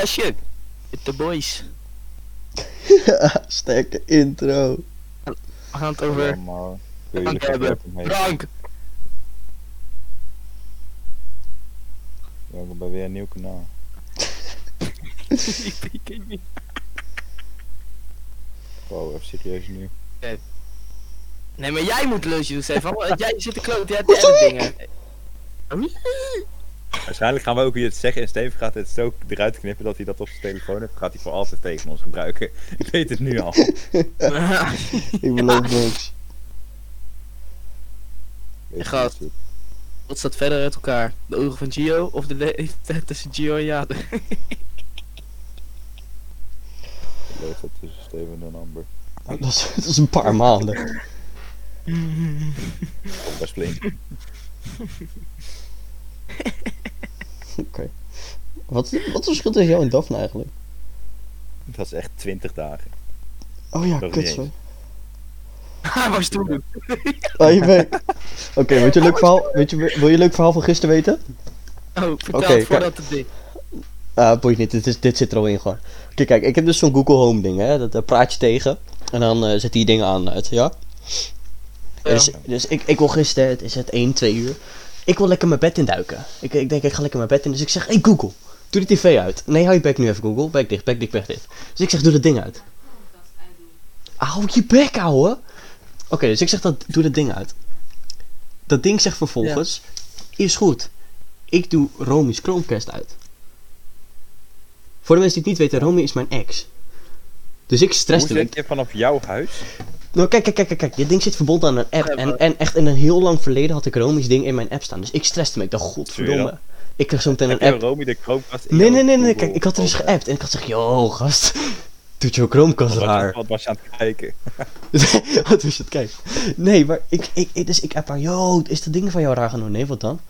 podcastje with the boys. Sterke intro. We gaan het over drank hebben. Drank! Welkom bij weer een nieuw kanaal. Ik weet niet. Wow, even serieus nu. Okay. Nee, maar jij moet lunch doen, Stefan. Jij zit te kloot, jij hebt de dingen. Waarschijnlijk gaan we ook weer het zeggen en Steven gaat het zo eruit knippen dat hij dat op zijn telefoon heeft. Gaat hij voor altijd tegen ons gebruiken. Ik weet het nu al. Ik beloof niks. Gaat. Wat staat verder uit elkaar? De ogen van Gio of de leeftijd tussen Gio en Jade? De leeftijd tussen Steven en Amber. Oh, dat is een paar maanden. Dat is flink. Oké. Wat is verschil tussen jou en Daphne eigenlijk? Dat is echt 20 dagen. Oh ja, kut zo. Hij was toen. Oh, je bent. Oké, wil je een leuk verhaal van gisteren weten? Oh, vertel okay, voordat het ding. Boeit niet, dit zit er al in gewoon. Oké, kijk, ik heb dus zo'n Google Home ding, hè. Dat praat je tegen. En dan zet die dingen aan uit, ja? Ja. Dus ik wil gisteren, het is het 1, 2 uur. Ik wil lekker mijn bed induiken. Ik denk, ik ga lekker mijn bed in. Dus ik zeg, hey Google, doe de tv uit. Nee, hou je bek nu even Google. Bek dicht. Dus ik zeg, doe dat ding uit. Hou je bek, ouwe. Oké, dus ik zeg, doe dat ding uit. Dat ding zegt vervolgens, ja. Is goed. Ik doe Romy's Chromecast uit. Voor de mensen die het niet weten, Romy is mijn ex. Dus ik stress. Hoe zet je vanaf jouw huis? Nou, kijk, dit ding zit verbonden aan een app. En echt in een heel lang verleden had ik Romy's ding in mijn app staan. Dus ik stresste me. Ik dacht, godverdomme. Ik kreeg zo meteen een app. Romy de Chromecast in Nee, kijk, ik had er dus geappt. En ik had gezegd, yo, gast. Doet jouw Chromecast raar. Wat was je aan het kijken? Wat was je aan het kijken? Nee, maar ik app haar, yo, is dat ding van jou raar genoeg? Nee, wat dan?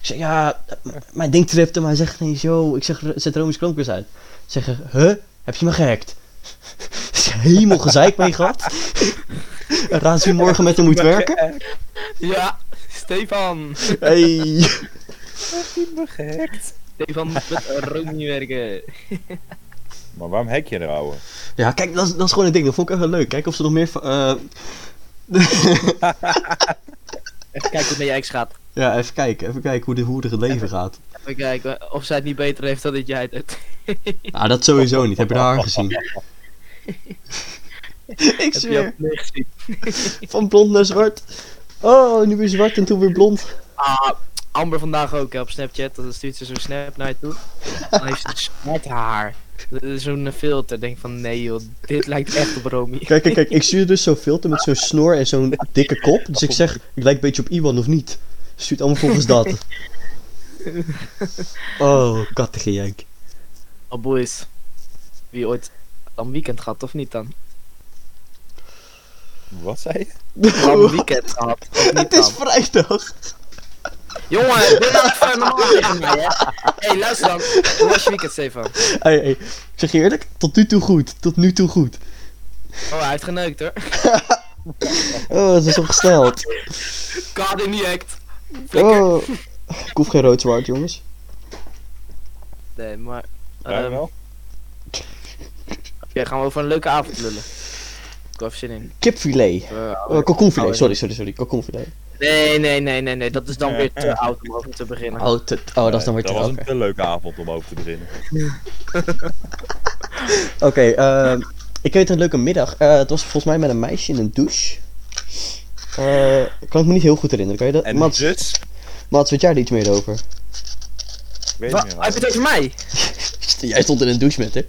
Ik zeg, ja, mijn ding tripte, maar hij zegt ineens, yo, ik zeg, zet Romy's Chromecast uit. Zeggen, huh? Heb je me gehackt? Is helemaal gezeik mee gehad. Raad wie morgen met hem moet werken? Ja, Stefan. Hey. Heeft hij me gehackt? Stefan moet met Romy werken. Maar waarom hack je er, ouwe? Ja, kijk, dat is gewoon een ding. Dat vond ik echt wel leuk. Kijk of ze nog meer van... Even kijken hoe het met je ex gaat. Ja, even kijken hoe het leven gaat. Even kijken of zij het niet beter heeft dan dat jij het hebt. Nou, dat sowieso niet. Heb je haar gezien? Ik zweer. Van blond naar zwart. Oh, nu weer zwart en toen weer blond. Ah, Amber vandaag ook op Snapchat. Dat stuurt ze zo'n snap naar je toe. Dan heeft ze zwart haar. Zo'n filter. Denk van, nee joh, dit lijkt echt op Romy. Kijk, ik stuur dus zo'n filter met zo'n snor en zo'n dikke kop. Dus ik zeg, ik lijk een beetje op Iwan of niet? Stuurt allemaal volgens dat. Oh, kattige jank. Oh boys, wie ooit een weekend gehad of niet dan? Wat zei je? Een weekend gehad of niet? Het is vrijdag. Jongen, dit had ik normaal tegen mij, hè? Hé, luister dan. Hoe was je weekend, Stefan? Hey. Ik zeg je eerlijk, tot nu toe goed. Oh, hij heeft geneukt hoor. Oh, het is opgesteld. God in die act. Oh, ik hoef geen rood-zwart, jongens. Nee, maar... wel. Oké, gaan we over een leuke avond lullen. Ik heb even zin in. Kipfilet. Kalkoenfilet, sorry. Kalkoenfilet. Nee, dat is dan weer te oud om over te beginnen. Dat is dan weer te oud. Dat was een leuke avond om over te beginnen. Oké, ik weet een leuke middag. Het was volgens mij met een meisje in een douche. Kan ik me niet heel goed herinneren. Kan je dat? En Mats, weet jij er iets meer over? Weet niet meer. Hij heeft het over mij? Jij stond in een douche met, hè?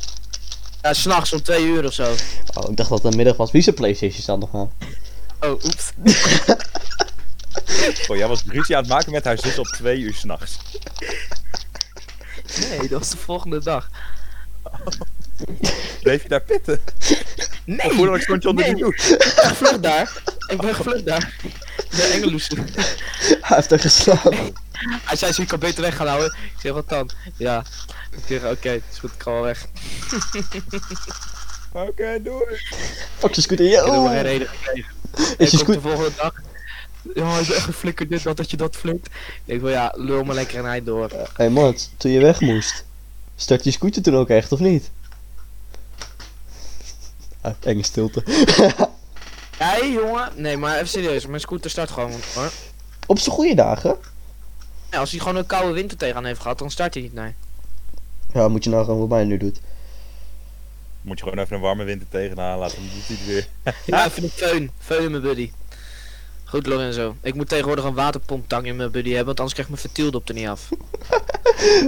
Ja, s'nachts om 2 uur of zo. Oh, ik dacht dat het een middag was. Wie zijn PlayStation staat nog aan? Oh, oeps. Oh, jij was ruzie aan het maken met haar zus op 2 uur s'nachts. Nee, dat was de volgende dag. Oh. Bleef je daar pitten? Nee! Hoe lang stond je onder de douche? Ik ben gevlucht daar. De Engeloes. Hij heeft er geslapen. Nee. Hij zei, ik kan beter weg gaan houden. Ik zeg, wat dan? Ja. Ik zeg, oké, is goed, ik ga wel weg. Oké, doei. Fuck je scooter, yo! Ik heb er geen reden gekregen. Is je scooter? De volgende dag. Ja, is echt geflikkerd dit, dat je dat flikt. Ik wil, lul maar lekker een eind door. Hé, Mats, toen je weg moest. Start je scooter toen ook echt, of niet? Ah, enge stilte. Nee, jongen. Nee, maar even serieus. Mijn scooter start gewoon, hoor. Op zijn goede dagen? Ja, als hij gewoon een koude winter tegenaan heeft gehad, dan start hij niet, nee. Ja, moet je nou gewoon wat mij nu doet. Moet je gewoon even een warme winter tegenaan laten, dan doet hij het weer. Ja, even een feun. Feun in mijn buddy. Goed, Lorenzo. Ik moet tegenwoordig een waterpomptang in mijn buddy hebben, want anders krijg ik mijn vertielde er niet af.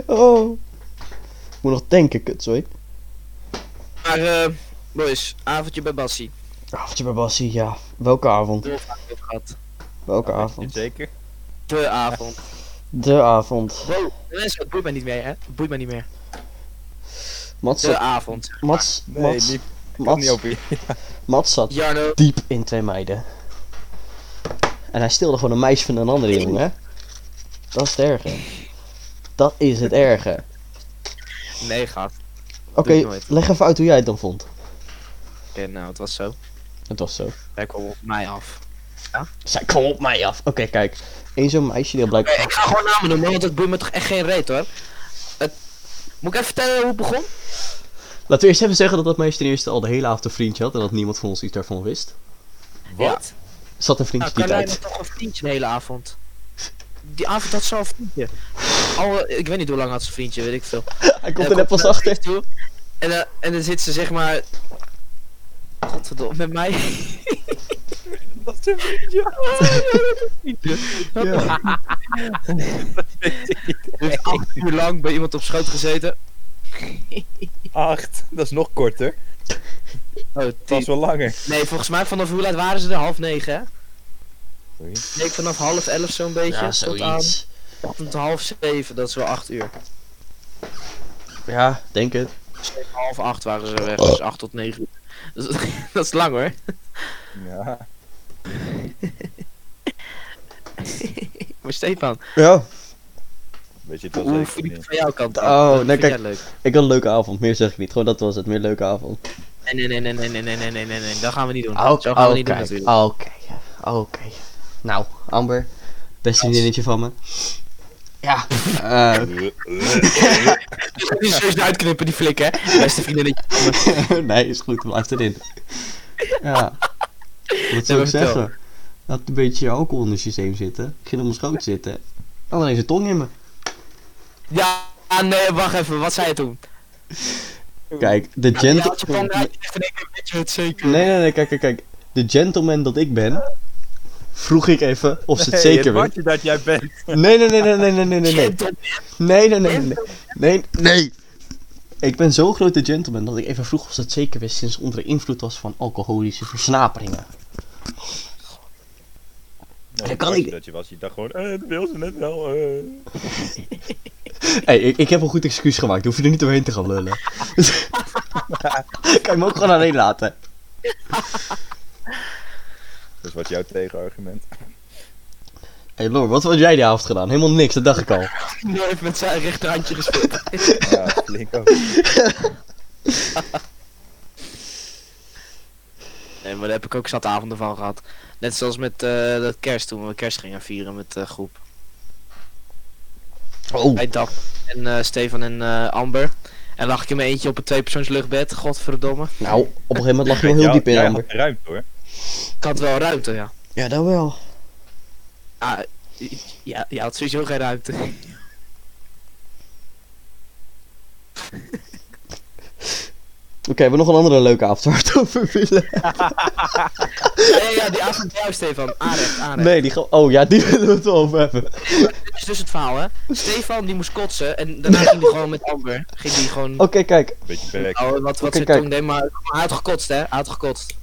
Oh. Ik moet nog tanken, kut, sorry. Maar, boys, avondje bij Bassie. Avondje bij Bassie, ja. Welke avond? Welke avond? Zeker? De avond. De avond. Wow, mensen, boeit mij niet meer, hè? Boeit mij niet meer. Mats de avond. Mats, nee, Mats, diep. Mats, niet op hier. Mats zat Jarno diep in twee meiden. En hij stilde gewoon een meisje van een andere jongen, hè? Dat is het erge. Dat is het erge. Nee, gaat. Oké, leg even uit hoe jij het dan vond. Ja, nou, het was zo. Het was zo. Zij kwam op mij af. Ja? Zij kwam op mij af. Oké, kijk. Eén zo'n meisje die blijkt... Oké, ik ga gewoon namen doen, want het boeit me toch echt geen reet, hoor. Moet ik even vertellen hoe het begon? Laten we eerst even zeggen dat dat meisje ten eerste al de hele avond een vriendje had en dat niemand van ons iets daarvan wist. Wat? Ja. Zat een vriendje die tijd. Carlijn had toch een vriendje de hele avond. Die avond had ze al een vriendje. Al, ik weet niet hoe lang had ze een vriendje, weet ik veel. Hij komt er net pas achter. Toe, en dan zit ze zeg maar... Godverdomme, met mij. Dat is een vriendje. Ja. Dus 8 uur lang bij iemand op schoot gezeten. 8, dat is nog korter. Oh, het was wel langer. Nee, volgens mij vanaf hoe laat waren ze er? 20:30, hè? Zoiets. Nee, vanaf 10:30 zo'n beetje. Ja, zoiets. Tot 6:30, dat is wel 8 uur. Ja, denk het. Dus 7:30 waren ze weg, dus 8 tot 9 uur. Dat is lang, hoor. Ja. Maar Stefan. Ja. Hoe voel je het van jouw kant? Oh, nee, kijk. Ik had een leuke avond, meer zeg ik niet. Gewoon dat was het, meer leuke avond. Nee, dat gaan we niet doen. Dat gaan we niet doen natuurlijk. Oké. Nou, Amber, beste vriendinnetje van me. Ja. Die is serieus uitknippen, die flik, hè? Beste vriendinnetje van me. Nee, is goed, blijf erin. Ja. Wat zou ik zeggen? Laat een beetje alcohol in het systeem zitten. Ik ging op mijn schoot zitten. Dan ineens een tong in me. Ja, nee, wacht even. Wat zei je toen? Kijk, de gentleman... Nee, kijk. De gentleman dat ik ben... Vroeg ik even of ze het zeker weet. Nee, dat jij bent. Nee. Ik ben zo'n grote gentleman dat ik even vroeg of ze het zeker wist sinds onder de invloed was van alcoholische versnaperingen. Nee, dat kan ik... Dat je was, je dacht gewoon, dat wil ze net wel, Hey, ik heb een goed excuus gemaakt, hoef je er niet doorheen te gaan lullen. Kan je me ook gewoon alleen laten. Dus wat jouw tegenargument? Hey Lor, wat had jij die avond gedaan? Helemaal niks, dat dacht ik al. Lor heeft met zijn rechterhandje gespeeld. Ja, flink ook. Nee, maar daar heb ik ook zat avonden van gehad. Net zoals met dat kerst, toen we kerst gingen vieren met de groep. Oh. Bij Daphne en Stefan en Amber. En lag ik in mijn eentje op een 2-persoons luchtbed, godverdomme. Nou, op een gegeven moment lag je wel heel diep in, ja, Amber. Ruimte, hoor. Ik had wel ruimte, ja. Ja, dat wel. Ah, ja, je had sowieso geen ruimte. Oké, we hebben nog een andere leuke avond waar we het over willen. Ja, die avond bij jou, Stefan. Aanrecht. Nee, oh ja, die willen we het wel over hebben. Dat is dus het verhaal, hè. Stefan, die moest kotsen en daarna ging hij gewoon met Amber. Ging die gewoon... Oké, kijk. Beetje bek. Oh, wat ze toen deed, maar hij had gekotst, hè. Hij had gekotst.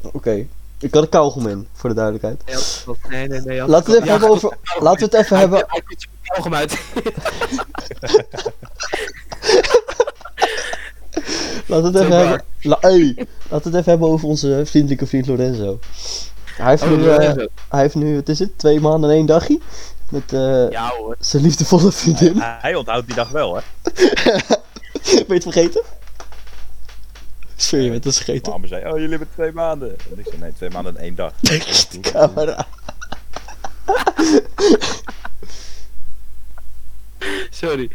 Oké. Ik had een kauwgom in, voor de duidelijkheid. Nee. Laten we het even hebben over... Laten we het even hebben... Hij kunt je kauwgom uit. Laten we het even hebben over onze vriendelijke vriend Lorenzo. Hij heeft nu, wat is het, 2 maanden en 1 dagje? Met ja, hoor, zijn liefdevolle vriendin. Hij onthoudt die dag wel, hè? Ben je het vergeten? Sorry, je bent het vergeten. Mama zei, oh, jullie hebben 2 maanden. En ik zei, nee, 2 maanden en 1 dag. De camera. Sorry.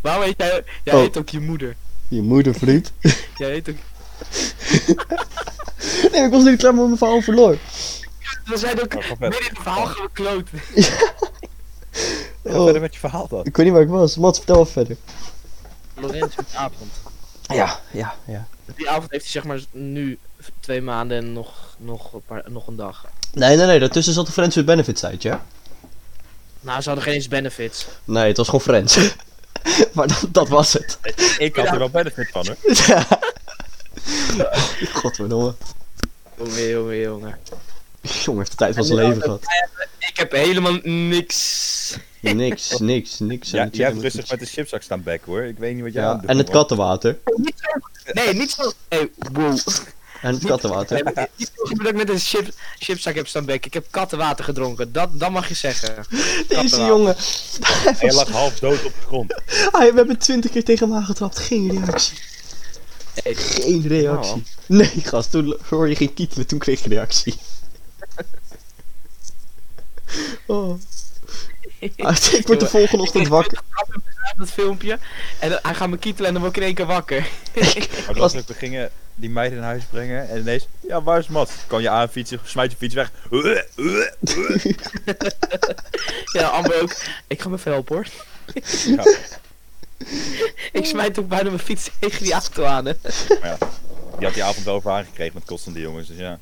Waarom heet jij... Jij heet ook je moeder. Je moeder, vriend. Jij heet ook... Nee, ik was niet klaar met mijn verhaal verloren. We zijn ook midden in het verhaal gekloot. Ja, verder met je verhaal dan. Ik weet niet waar ik was. Mats, vertel wel verder. Lorenzo die avond. Ja. Die avond heeft hij zeg maar nu 2 maanden en nog een dag. Nee, daartussen zat de Friends with Benefits uit, ja? Nou, ze hadden geen eens benefits. Nee, het was gewoon Friends. Maar dat was het. Ik had er wel benefit van, hoor. Ja. Godverdomme. Jongen. Jongen heeft de tijd van zijn leven gehad. Ik heb helemaal niks. Niks. Ja, jij hebt rustig met de chipzak staan bek, hoor. Ik weet niet wat jij aan het doen. En het kattenwater. Nee, niet zo. Nee, wow. En het kattenwater. Niet zo dat ik met een chipzak heb staan bek. Ik heb kattenwater gedronken. Dat mag je zeggen. Deze jongen. Hij lag half dood op de grond. We hebben 20 keer tegen hem aangetrapt. Geen reactie. Geen reactie. Nee, gast. Toen hoor je geen kietelen. Toen kreeg je reactie. Oh. Ik word de volgende ochtend wakker. Dat filmpje. En hij gaat me kietelen en dan word ik in één keer wakker. We gingen die meiden in huis brengen en ineens... Ja, waar is Mats? Kan je aanfietsen, smijt je fiets weg. Ja, Amber ook. Ik ga me even helpen, hoor. Ja. Ik smijt ook bijna mijn fiets tegen die auto aan. Hè. Maar ja, die had die avond wel over aangekregen met kosten die jongens, dus ja.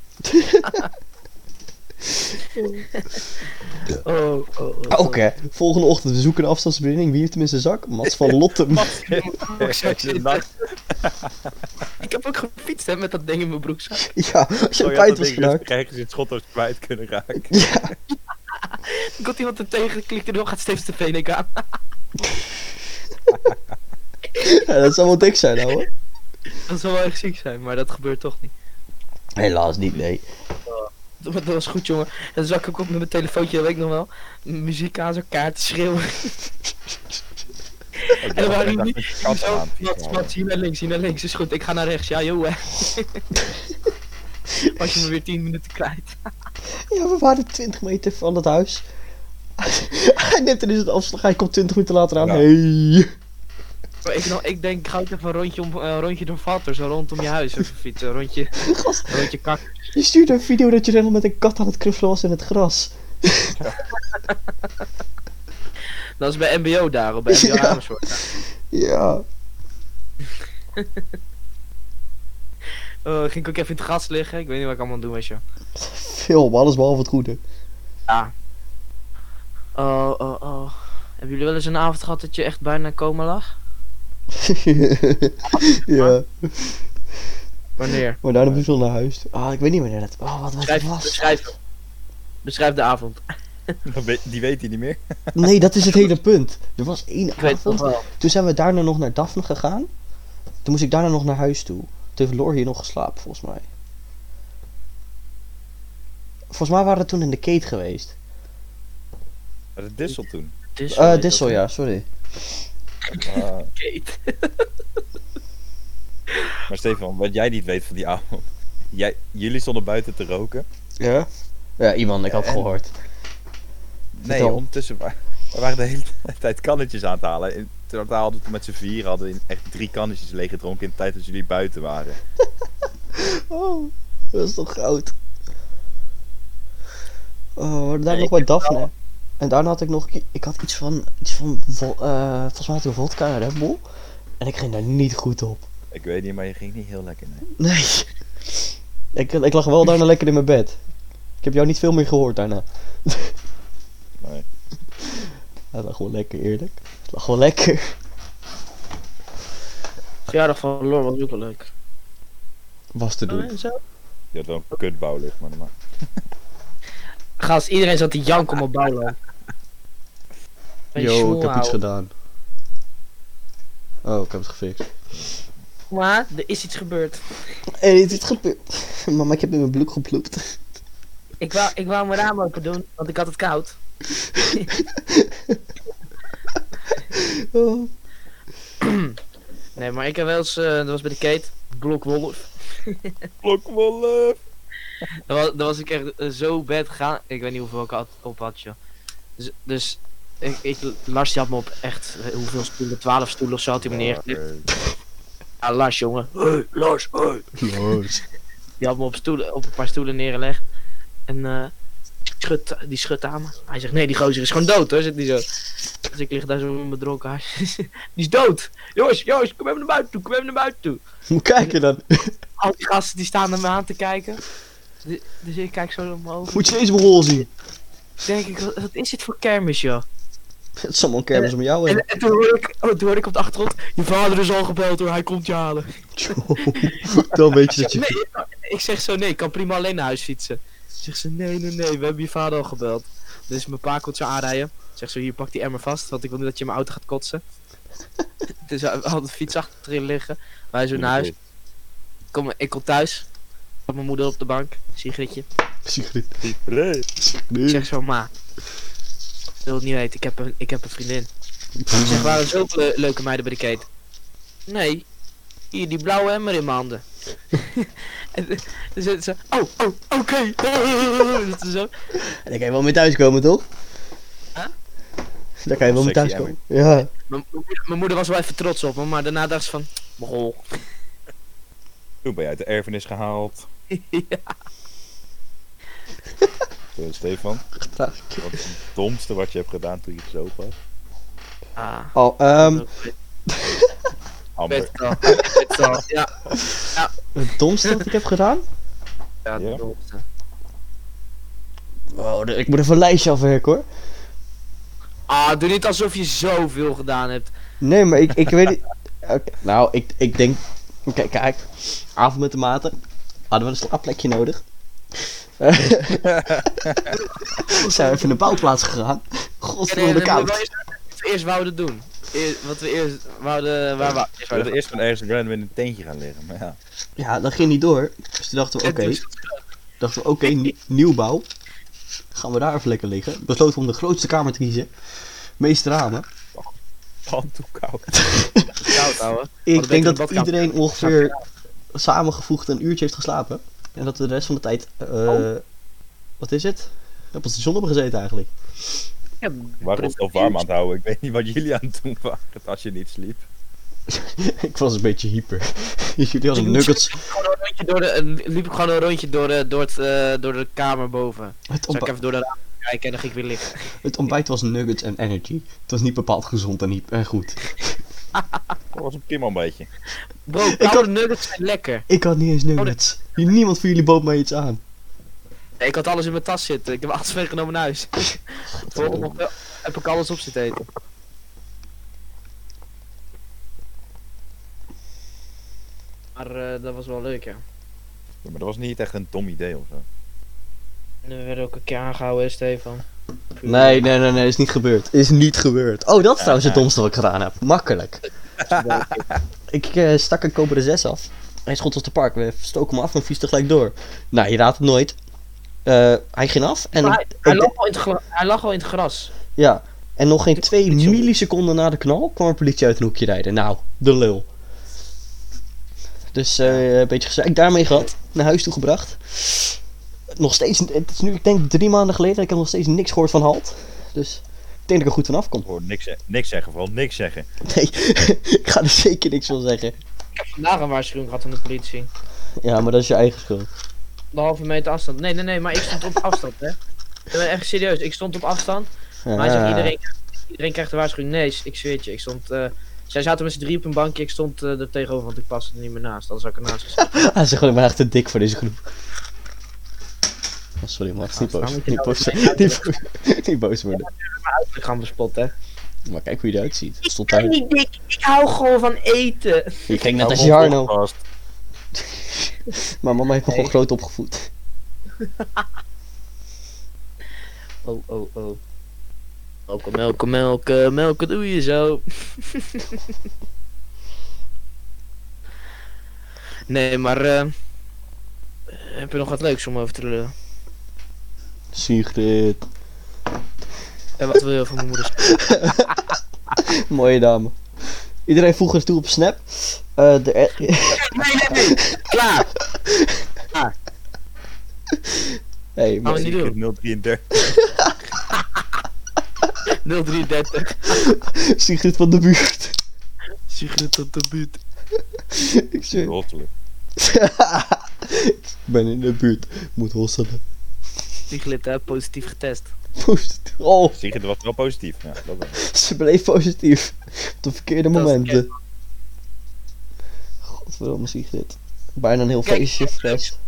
Oké. Volgende ochtend, we zoeken een afstandsbediening. Wie heeft hem in zijn zak? Mats van Lottem. Ik heb ook gefietst, hè, met dat ding in mijn broekzak. Ja, als je tijd was geraakt. Krijgen ze het schot als kwijt kunnen raken. Ja. Ik had iemand er tegen, klikt erdoor, gaat steeds de VNK aan. Ja, dat zou wel dik zijn, nou, hoor. Dat zou wel echt ziek zijn, maar dat gebeurt toch niet. Helaas niet, nee. Dat was goed, jongen. En dan zag ik ook met mijn telefoontje, dat weet ik nog wel, muziek aan, zo'n kaart schreeuwen. En dan waren jullie niet zo, Mats, hier naar links, is goed, ik ga naar rechts, ja joh. Was je me weer 10 minuten kwijt. Ja, we waren 20 meter van dat huis. Hij neemt er dus het afslag, hij komt 20 minuten later aan, ja. Hey. Ik denk, ik ga ook even een rondje door Vatter, zo rondom je huis even fietsen, een rondje kak. Je stuurde een video dat je helemaal met een kat aan het knuffelen was in het gras. Ja. Dat is bij MBO daar, op bij MBO Amersfoort. Ja. Ging ik ook even in het gras liggen, ik weet niet wat ik allemaal doe met je. Film, alles behalve het goede. Ja. Oh. Hebben jullie wel eens een avond gehad dat je echt bijna coma lag? Ja. Wanneer? Maar daarna moest ik naar huis. Ik weet niet wanneer dat... wat was het? Beschrijf de avond. Die weet hij niet meer. Nee, dat is het hele punt. Er was één avond. Toen zijn we daarna nog naar Daphne gegaan. Toen moest ik daarna nog naar huis toe. Toen heeft Loor hier nog geslapen, volgens mij. Volgens mij waren we toen in de Kate geweest. De Dissel toen? Dissel, ja, sorry. Kate. Maar Stefan, wat jij niet weet van die avond. Jullie stonden buiten te roken. Ja? Ja, Iwan, ik had het gehoord. Nee, ondertussen we waren de hele tijd kannetjes aan het halen. In totaal hadden we met z'n 4 echt 3 kannetjes leeg gedronken in de tijd dat jullie buiten waren. Oh, dat is toch goud. We waren daar nog bij Daphne. En daarna had ik nog... Ik had iets van volgens mij had ik vodka en Red Bull. En ik ging daar niet goed op. Ik weet niet, maar je ging niet heel lekker, nee. Nee. Ik lag wel daarna lekker in mijn bed. Ik heb jou niet veel meer gehoord daarna. Nee. Het lag gewoon lekker, eerlijk. Het lag gewoon lekker. Verjaardag van Lor was ook wel leuk. Was te doen. Je had wel een kutbouwlicht, maar dat maakt. Gast, iedereen zat te janken om op bouwen. Yo, ik heb iets gedaan. Oh, ik heb het gefixt. Maar, er is iets gebeurd. Mama, ik heb in mijn bloed geploept. Ik wou mijn raam open doen, want ik had het koud. Oh. Nee, maar ik heb wel eens, dat was bij de Kate, Blokwolf. Blokwolf! Dan was ik echt zo bed gegaan. Ik weet niet hoeveel ik op had, joh. Dus Lars had me op echt, hoeveel stoelen, 12 stoelen of zo had hij me neergelegd. Ja, Lars jongen, hey, Lars, hey. Die had me op een paar stoelen neergelegd. En die schudt aan me. Hij zegt, nee, die gozer is gewoon dood hoor, zit die zo. Dus ik lig daar zo met mijn dronken haar. Die is dood! Jongens, kom even naar buiten toe, kom even naar buiten toe. Hoe kijk je dan? Al die gasten die staan naar me aan te kijken. Dus ik kijk zo omhoog. Moet je deze rol zien? Denk ik, wat is dit voor kermis joh? Het is allemaal een kermis om jou heen. En toen hoor ik op de achtergrond, je vader is al gebeld hoor, hij komt je halen. Dan weet je dat je... Nee, ik zeg zo nee, ik kan prima alleen naar huis fietsen. Zegt ze, nee, we hebben je vader al gebeld. Dus mijn pa komt zo aanrijden. Zegt zo, hier, pak die emmer vast, want ik wil niet dat je in mijn auto gaat kotsen. Dus we hadden de fiets achterin liggen. Wij zo naar huis. Ik kom thuis. Zat mijn moeder op de bank. Sigaret. Zeg zo, ma. Ik wil het niet weten, ik heb een vriendin. Zeg, waren zoveel leuke meiden bij de keten? Nee. Hier, die blauwe emmer in mijn handen. En dan zitten ze, oké. En dan kan je wel mee thuiskomen, toch? Huh? Daar kan je wel mee thuiskomen. Ja. Mijn moeder was wel even trots op me, maar daarna dacht ze van, brol. Toen ben je uit de erfenis gehaald. Ja. Stefan, wat is het domste wat je hebt gedaan toen je zo was? Amber. Ja. Het domste wat ik heb gedaan? Ja, het domste. Wow, ik moet even een lijstje afwerken hoor. Ah, doe niet alsof je zoveel gedaan hebt. Nee, maar ik weet niet... Okay. Nou, ik denk... Kijk, avond met de maten. Hadden we een slaapplekje nodig. Zijn we even in een bouwplaats gegaan. Godverdomme koud. Eerst wouden doen. We wilden eerst van ergens random in een tentje gaan liggen, maar ja. Ja, dat ging niet door. Dus toen dachten we, oké, nieuwbouw. Gaan we daar even lekker liggen. Besloten om de grootste kamer te kiezen. Meeste ramen. Pantoekoud. Koud, ouwe. Ik denk dat iedereen ongeveer samengevoegd een uurtje heeft geslapen. En dat we de rest van de tijd, wat is het? Op het station hebben gezeten eigenlijk. Ja, waar ons al warm aan het houden. Ik weet niet wat jullie aan het doen waren als je niet sliep. Ik was een beetje hyper. Jullie hadden nuggets. Liep ik gewoon een rondje door de kamer boven. Zal ik even door de raam kijken en dan ging ik weer liggen. Het ontbijt was nuggets en energy. Het was niet bepaald gezond en goed. Dat was een prima beetje. Bro, nuggets zijn lekker. Ik had niet eens nuggets. Niemand van jullie bood mij iets aan. Ik had alles in mijn tas zitten, ik heb alles meegenomen naar huis. Nog wel, heb ik alles op zitten eten. Maar dat was wel leuk, ja. Ja, maar dat was niet echt een dom idee ofzo. We werden ook een keer aangehouden, hè, Stefan. Nee, is niet gebeurd. Is niet gebeurd. Oh, dat is trouwens het domste wat ik gedaan heb. Makkelijk. Ik stak een Cobra 6 af. Hij schot op de park, we stoken hem af en vies tegelijk door. Nou, je raadt het nooit. Hij ging af en... Hij lag al in het gras. Ja, en nog geen 2 milliseconden na de knal kwam een politie uit een hoekje rijden. Nou, de lul. Dus een beetje gezeik daarmee gehad, naar huis toe gebracht. Nog steeds, het is nu ik denk 3 maanden geleden, ik heb nog steeds niks gehoord van Halt. Dus ik denk dat ik er goed vanaf kom. Hoor, niks zeggen, vooral niks zeggen. Nee, ik ga er zeker niks van zeggen. Ik heb vandaag een waarschuwing gehad van de politie. Ja, maar dat is je eigen schuld. De halve meter afstand. Nee, maar ik stond op afstand, hè. Ik ben echt serieus, ik stond op afstand. Ja. Maar hij zegt, iedereen krijgt de waarschuwing. Nee, ik zweer het je, ik stond... zij zaten met z'n 3 op een bankje, ik stond er tegenover, want ik paste er niet meer naast. Anders had ik ernaast gezeten. Hij is gewoon maar echt te dik voor deze groep. Oh, sorry, Max, niet boos worden. Ik ga hem bespotten, hè. Maar kijk hoe je eruit ziet. Ik ben niet dik, ik hou gewoon van eten. Ik ging net als Jarno. Maar mama heeft me gewoon groot opgevoed. Oh. Melken, doe je zo. Nee, maar heb je nog wat leuks om over te lullen? Sigrid. En wat wil je van mijn moeder? Mooie dame. Iedereen voegt er toe op Snap. Nee. Klaar. Hey, maar... Gaan we niet doen. 033. 0330. Sigrid van de buurt. Sigrid van de buurt. Ik zeg... hosselen. Ik ben in de buurt. Ik moet hosselen. Sigrid, hè? Positief getest. Positief. Oh. Sigrid was wel positief. Ja, dat wel. Ze bleef positief. Op de verkeerde momenten. Godverdomme Sigrid. Bijna een heel feestje getest.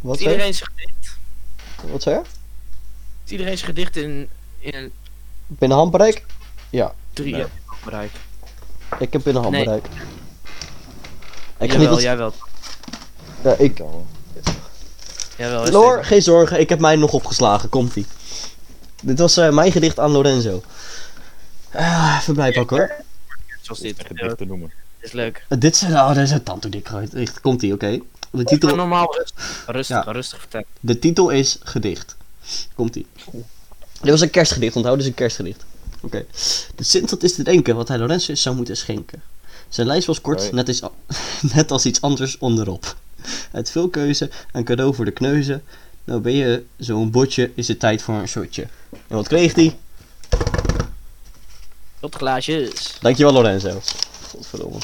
Wat zei iedereen zijn gedicht? Wat zei je? Is iedereen zijn gedicht in... Binnen handbereik? Ja. 3 nee. Handbereik. Ik heb binnen handbereik. Nee. Jawel, jij wel. Ja, ik al. Jawel, Fleur, geen zorgen, ik heb mij nog opgeslagen, komt-ie. Dit was mijn gedicht aan Lorenzo. Even bijpakken hoor. Zoals dit gedicht te noemen. Is leuk. Dit zijn, oh, dit is een tantoedik gedicht. Komt-ie, oké. Okay. De titel... normaal rustig, ja. Rustig vertellen. De titel is gedicht. Komt-ie. Dit was een kerstgedicht, onthoud, dit is een kerstgedicht. Oké. Okay. De Sint zat is te denken wat hij Lorenzo zou moeten schenken. Zijn lijst was kort, nee. Net als iets anders onderop. Uit veel keuze, een cadeau voor de kneuzen. Nou ben je zo'n botje, is het tijd voor een shotje. En wat kreeg hij? Tot glaasjes. Dankjewel Lorenzo. Godverdomme.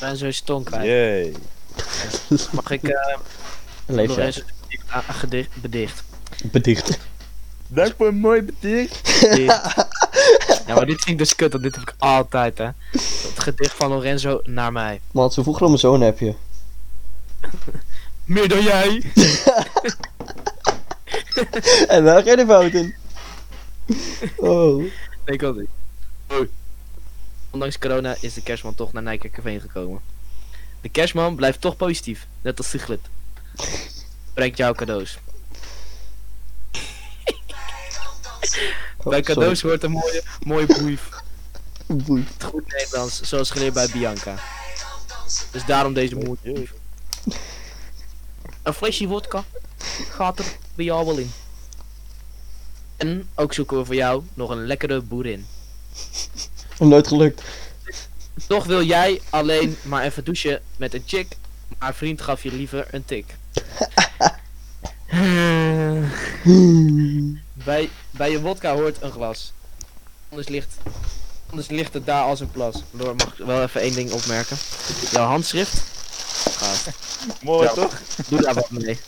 Lorenzo is tonkwijt. Jee. Mag ik Lorenzo bedicht? Bedicht. Dank voor een mooi bedicht. Ja, maar dit vind ik dus kut, want dit heb ik altijd, hè. Het gedicht van Lorenzo naar mij. Mats, hoe vroeg chromosoom heb je? Meer dan jij! En daar ga je de fout in. Oh. Nee, kan niet. Oh. Ondanks corona is de kerstman toch naar Nijkerkerveen gekomen. De kerstman blijft toch positief, net als Sigrid. Brengt jouw cadeaus. Oh, bij cadeaus hoort een mooie brief. Het goed Nederlands, zoals geleerd bij Bianca. Dus daarom deze mooie brief. Een flesje vodka gaat er bij jou wel in. En ook zoeken we voor jou nog een lekkere boerin. Nooit gelukt. Toch wil jij alleen maar even douchen met een chick, maar vriend gaf je liever een tik. Bij je wodka hoort een glas. Anders ligt het daar als een plas. Lor, mag ik wel even één ding opmerken? Jouw handschrift? Mooi ja, toch? Doe daar wat mee.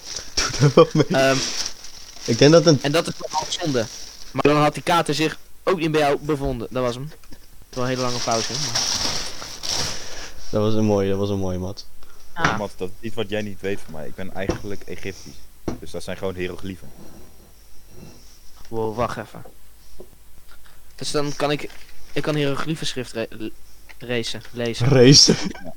Ik denk dat een... En dat is wel een zonde. Maar dan had die kater zich ook in bij jou bevonden. Dat was hem. Het was wel een hele lange pauze. Maar... Dat was een mooie Mat. Ah. Mat, dat is iets wat jij niet weet van mij. Ik ben eigenlijk Egyptisch. Dus dat zijn gewoon hieroglyphen. Wow, wacht even. Dus dan kan ik kan hieroglyphenschrift lezen. Racen. Ja.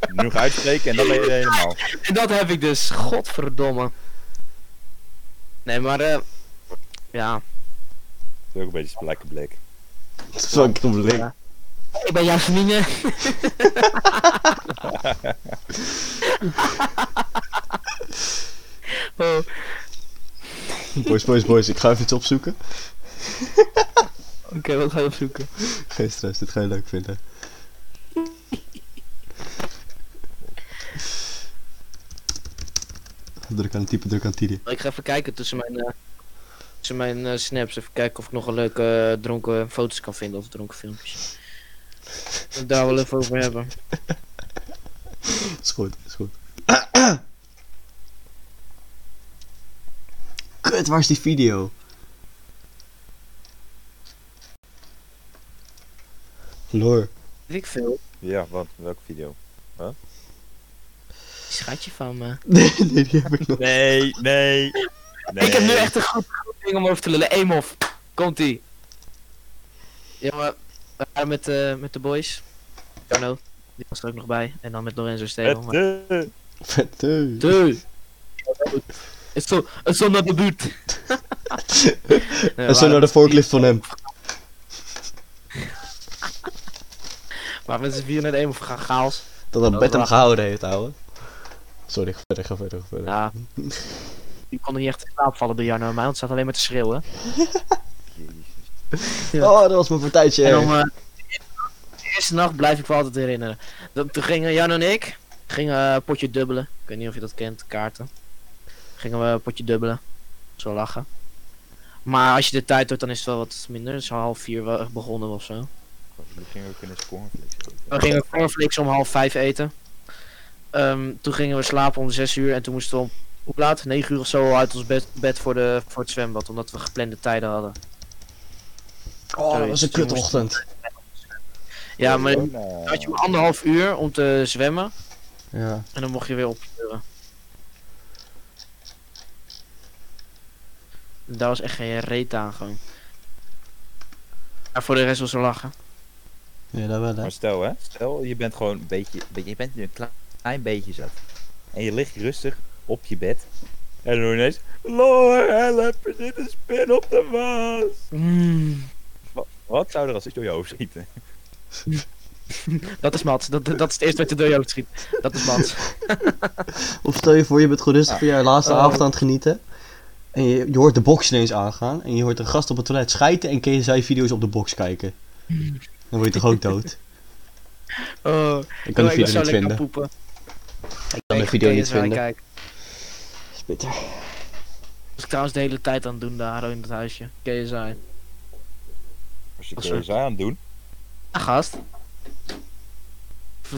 Genoeg uitspreken en dan ben je helemaal. En dat heb ik dus, godverdomme. Nee, maar ja. Het is ook een beetje een lekker blik. Zo'n blik. Ja. Ik ben Jasmine. Oh. Boys, ik ga even iets opzoeken. Oké, wat ga je opzoeken? Geen stress, dit ga je leuk vinden. Druk aan typen. Ik ga even kijken tussen mijn snaps, even kijken of ik nog een leuke dronken foto's kan vinden of dronken filmpjes. We daar wel even over hebben. Is goed. Kut, waar is die video? Lor. Weet ik veel. Ja, wat? Welke video? Huh? Schatje van me. Nee, die heb ik nog. Nee. Ik heb nu echt een goed ding om over te lullen. Emof, komt-ie. Jongen, we waren met de boys. Carno, die was er ook nog bij. En dan met Lorenzo Steven. Vette. Het stond naar de buurt. Het stond naar de forklift van hem. Maar met z'n 4 naar de Emof gaan chaos. Dat bed hem gehouden heeft, ouwe. Sorry, ga verder. Ja. Ik kon er niet echt in slaap vallen door jou naar mij, want het staat alleen maar te schreeuwen. Ja. Oh, dat was mijn partijtje. En om de eerste nacht blijf ik me altijd herinneren. Toen gingen Jan en ik een potje dubbelen. Ik weet niet of je dat kent, kaarten. Gingen we een potje dubbelen. Zo lachen. Maar als je de tijd doet, dan is het wel wat minder. Het is dus 3:30 wel begonnen of zo. We gingen ook cornflakes eten. We gingen cornflakes om 4:30 eten. Toen gingen we slapen om 6:00 en toen moesten we om, hoe laat? 9:00 of zo uit ons bed voor het zwembad, omdat we geplande tijden hadden. Oh, dat was een kutochtend. Ja, maar dan had je maar 1,5 uur om te zwemmen. Ja. En dan mocht je weer opsturen. Daar was echt geen reet aan gewoon. Maar voor de rest was er lachen. Ja, dat wel hè. Maar stel hè, je bent gewoon een beetje, je bent nu een klein beetje zat. En je ligt rustig op je bed. En dan ineens, Lord, help, er zit een spin op de was. Wat zou er als iets door je hoofd schieten? Dat is Mats, dat is het eerste wat je door je hoofd schiet. Dat is Mats. Of stel je voor, je bent gewoon rustig voor je laatste avond aan het genieten. En je hoort de box ineens aangaan. En je hoort een gast op het toilet schijten en kun je zijn video's op de box kijken. Dan word je toch ook dood? Oh, ik kan de video niet vinden. Ik kan de video niet vinden. Spitter. Was ik trouwens de hele tijd aan het doen daar in het huisje. KSI. Was je KSI aan het doen? Ah, gast.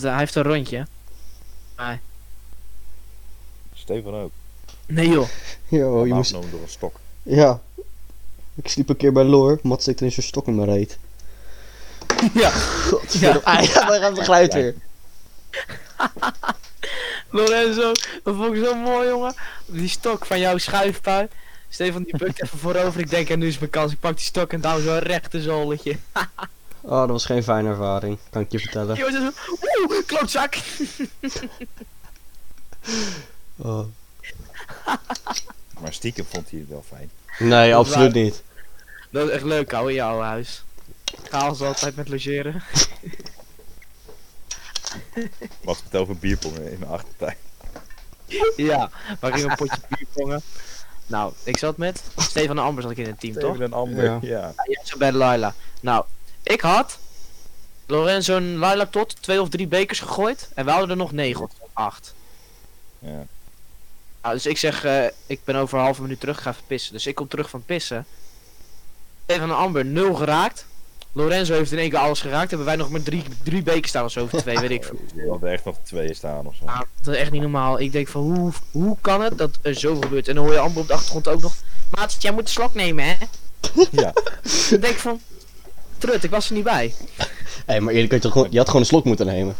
Hij heeft een rondje. Nee. Steven ook. Nee joh. Yo, je moest door een stok. Ja. Ik sliep een keer bij Loor. Mats steekt er in zijn stok in mijn reet. Ja. Godverdomme. Ja. Daar gaat het geluid weer. Lorenzo, dat vond ik zo mooi jongen. Die stok van jouw schuifpui. Stefan die bukt even voorover. Ik denk, en nu is mijn kans. Ik pak die stok en duw zo'n rechte zolletje. Oh, dat was geen fijne ervaring. Kan ik je vertellen. Oeh, klootzak. Oh. Maar stiekem vond hij het wel fijn. Nee, dat absoluut waar. Niet. Dat is echt leuk ouwe, in je oude huis. Chaos altijd met logeren. Was het over bierpongen in mijn achtertuin? Ja, maar ik ging een potje bierpongen. Nou, ik zat met Steven en Amber zat ik in het team, Steven toch? Steven en Amber, ja. Jij zat bij Laila. Nou, ik had Lorenzo en Laila tot 2 of 3 bekers gegooid. En we hadden er nog 9 of 8. Ja. Nou, dus ik zeg, ik ben over 30 minuut terug, ga even pissen. Dus ik kom terug van pissen. Steven en Amber 0 geraakt. Lorenzo heeft in één keer alles geraakt. Hebben wij nog maar 3 bekers staan of zo, over 2, weet ik veel. We hadden echt nog 2 staan of zo. Nou, dat is echt niet normaal. Ik denk van, hoe kan het dat er zoveel gebeurt? En dan hoor je Amber op de achtergrond ook nog... Maat, jij moet de slok nemen, hè? Ja. Ik denk van... Trut, ik was er niet bij. Hé, maar eerlijk, je had gewoon een slok moeten nemen.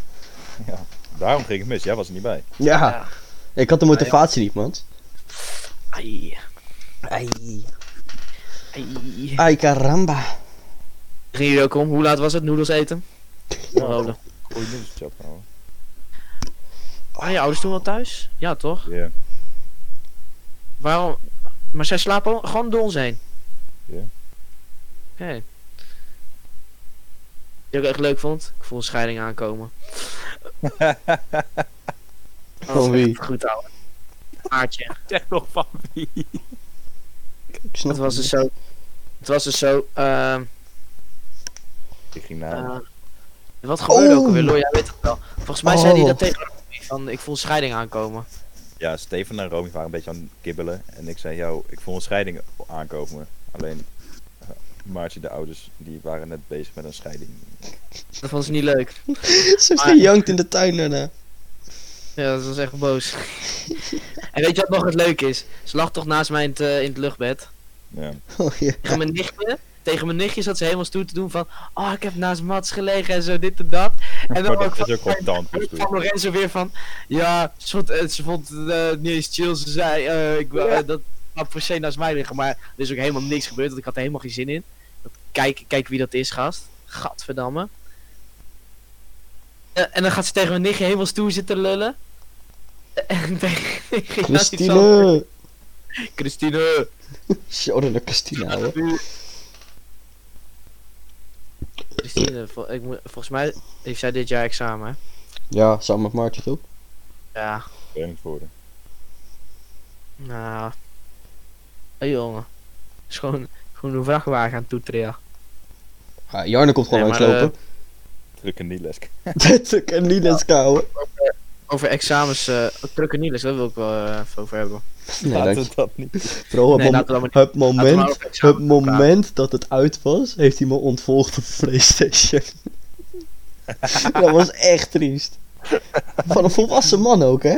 Ja, daarom ging ik mis. Jij was er niet bij. Ja. Ik had de motivatie niet, man. Ai, caramba. Ging jullie ook om? Hoe laat was het? Noedels eten? Ja, goeie noedels chop, houden. Ah, je ouders toen wel thuis? Ja, toch? Ja. Yeah. Waarom? Maar zij slapen gewoon door ons heen? Ja. Yeah. Oké. Okay. Wat ik echt leuk vond? Ik voel een scheiding aankomen. Van wie? Goed houden. Aartje. Zeg nog van wie? Het was dus zo... Ik ging naar... wat gebeurde ook alweer, Loor? Jij weet het wel. Volgens mij zei hij dat tegen Romy van, ik voel een scheiding aankomen. Ja, Steven en Romy waren een beetje aan het kibbelen. En ik zei, yo, ik voel een scheiding aankomen. Alleen, Maartje, de ouders, die waren net bezig met een scheiding. Dat vond ze niet leuk. Ze is gejankt in de tuin daarna. Ja, dat was echt boos. En weet je wat nog het leuke is? Ze lag toch naast mij in het luchtbed. Ja. Oh, ja. Tegen mijn nichtje zat ze helemaal stoer te doen van... Oh, ik heb naast Mats gelegen en zo, dit en dat. En dan ook van Lorenzo weer van... Ja, ze vond niet eens chill. Ze zei, dat had per se naast mij liggen. Maar er is ook helemaal niks gebeurd, want ik had er helemaal geen zin in. Kijk wie dat is, gast. Gadverdamme. En dan gaat ze tegen mijn nichtje helemaal stoer zitten lullen. En tegen... Christine! Shout naar Christine, hoor. Christine, volgens mij heeft zij dit jaar examen, hè? Ja, samen met Maartje toch? Ja. Brengt worden. Nou. Hey, jongen. Het is gewoon een vrachtwagen aan het toetreden. Ja, Jarne komt gewoon langslopen. Druk en niet leska. Druk en niet leska, hoor. over examens, truceniels, dat wil ik wel even over hebben. Nee, laten we dat niet. Bro, het moment dat het uit was, heeft hij me ontvolgd op PlayStation. Dat was echt triest. Van een volwassen man ook, hè?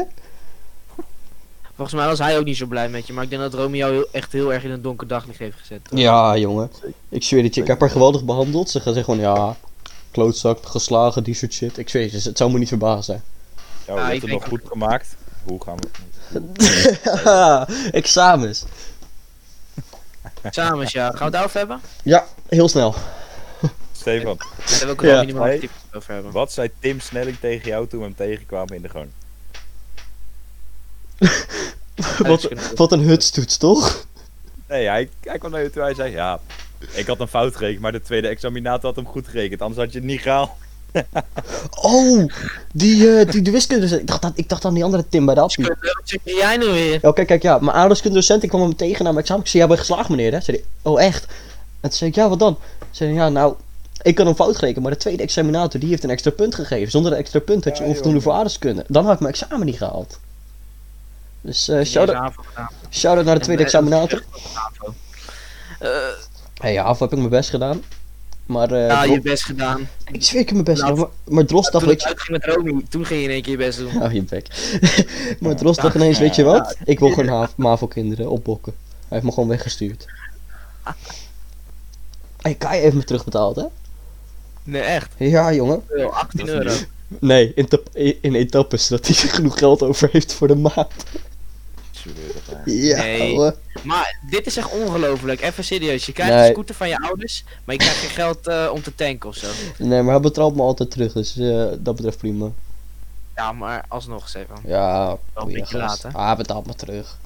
Volgens mij was hij ook niet zo blij met je, maar ik denk dat Romy jou echt heel erg in een donker daglicht heeft gezet. Toch? Ja, jongen. Ik zweer dit, ik heb haar geweldig behandeld. Ze gaat zeggen gewoon, ja, klootzak, geslagen, die soort shit. Ik zweer het, het zou me niet verbazen. Ja, je hebt het nog goed gemaakt. Hoe gaan we het niet? Examens. Examens, ja. Gaan we het daarover hebben? Ja, heel snel. Stefan. Daar wil ik er wel minimaal tips over hebben. Wat zei Tim Snelling tegen jou toen we hem tegenkwamen in de gang? Wat een hutstoets, toch? Nee, hij kwam naar je toe en hij zei, ja, ik had een fout gerekend, maar de tweede examinator had hem goed gerekend, anders had je het niet gehaald. Oh, die wiskundedocent. Ik dacht aan die andere Tim bij de appie. Wat zeg jij nou weer? Oh, kijk, ja. Mijn aardrijkskundedocent, ik kwam hem tegen na mijn examen. Ik zei, ja, ben je geslaagd, meneer, hè? Zei hij, oh, echt? En toen zei ik, ja, wat dan? Zei hij, ja, nou, ik kan hem fout gerekend, maar de tweede examinator, die heeft een extra punt gegeven. Zonder een extra punt had je onvoldoende voor aardrijkskunde. Dan had ik mijn examen niet gehaald. Dus shout-out naar de tweede examinator. Hey, ja, heb ik mijn best gedaan. Maar, ja, je best gedaan. Ik zweer, ik heb mijn best gedaan, maar Drost dacht, weet je... Toen ging je in één keer je best doen. Oh, je bek. Maar Drost dacht ineens, weet je wat? Ik wil gewoon MAVO-kinderen opbokken. Hij heeft me gewoon weggestuurd. Hey, Kai heeft me terugbetaald, hè? Nee, echt? Ja, jongen. €18. Nee, in etappes, dat hij genoeg geld over heeft voor de maand. Ja, nee. Maar dit is echt ongelooflijk, even serieus. Je krijgt een scooter van je ouders, maar je krijgt geen geld om te tanken ofzo. Nee, maar hij betrapt me altijd terug, dus dat betreft prima. Ja, maar alsnog, Stefan. Ja, wel een beetje later. Ah, hij betaalt me terug.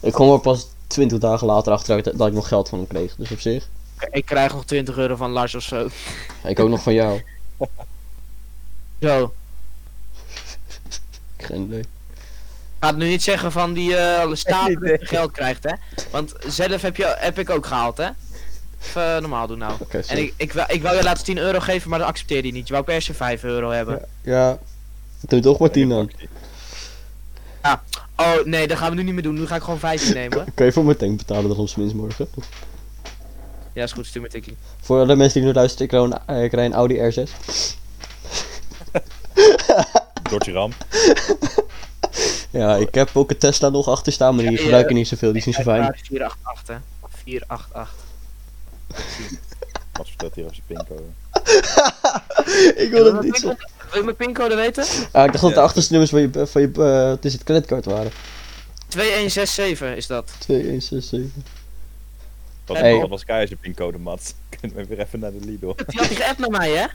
Ik kom er pas 20 dagen later achteruit dat ik nog geld van hem kreeg, dus op zich. Ik krijg nog €20 van Lars ofzo. Ik ook nog van jou. Zo. Geen idee. Ik ga het nu niet zeggen van die staat dat je geld krijgt, hè. Want zelf heb ik ook gehaald, hè. Even normaal doen nou. Okay, en ik wou je laatst €10 geven, maar dat accepteerde je niet. Je wou per se €5 hebben. Ja. Doe toch maar 10 dan. Ja. Oh nee, dat gaan we nu niet meer doen. Nu ga ik gewoon 5 nemen. Kun je voor mijn tank betalen dan op z'n minst morgen? Ja, is goed. Stuur me tikkie. Voor de mensen die nu luisteren, ik rij een Audi R6. Dortje ram. Ja, ik heb ook een Tesla nog achter staan, maar die gebruik ik niet zoveel, die zijn zo fijn. 488, hè. 488. Wat vertelt hij over zijn pincode? Ik wil het niet zo. Wil je mijn pincode weten? Ah, ik dacht dat de achterste nummers van je het is het creditcard waren. 2167 is dat. 2167. Dat was Kai zijn pincode, Mats. Kunnen we weer even naar de Lidl. Die had die app naar mij, hè?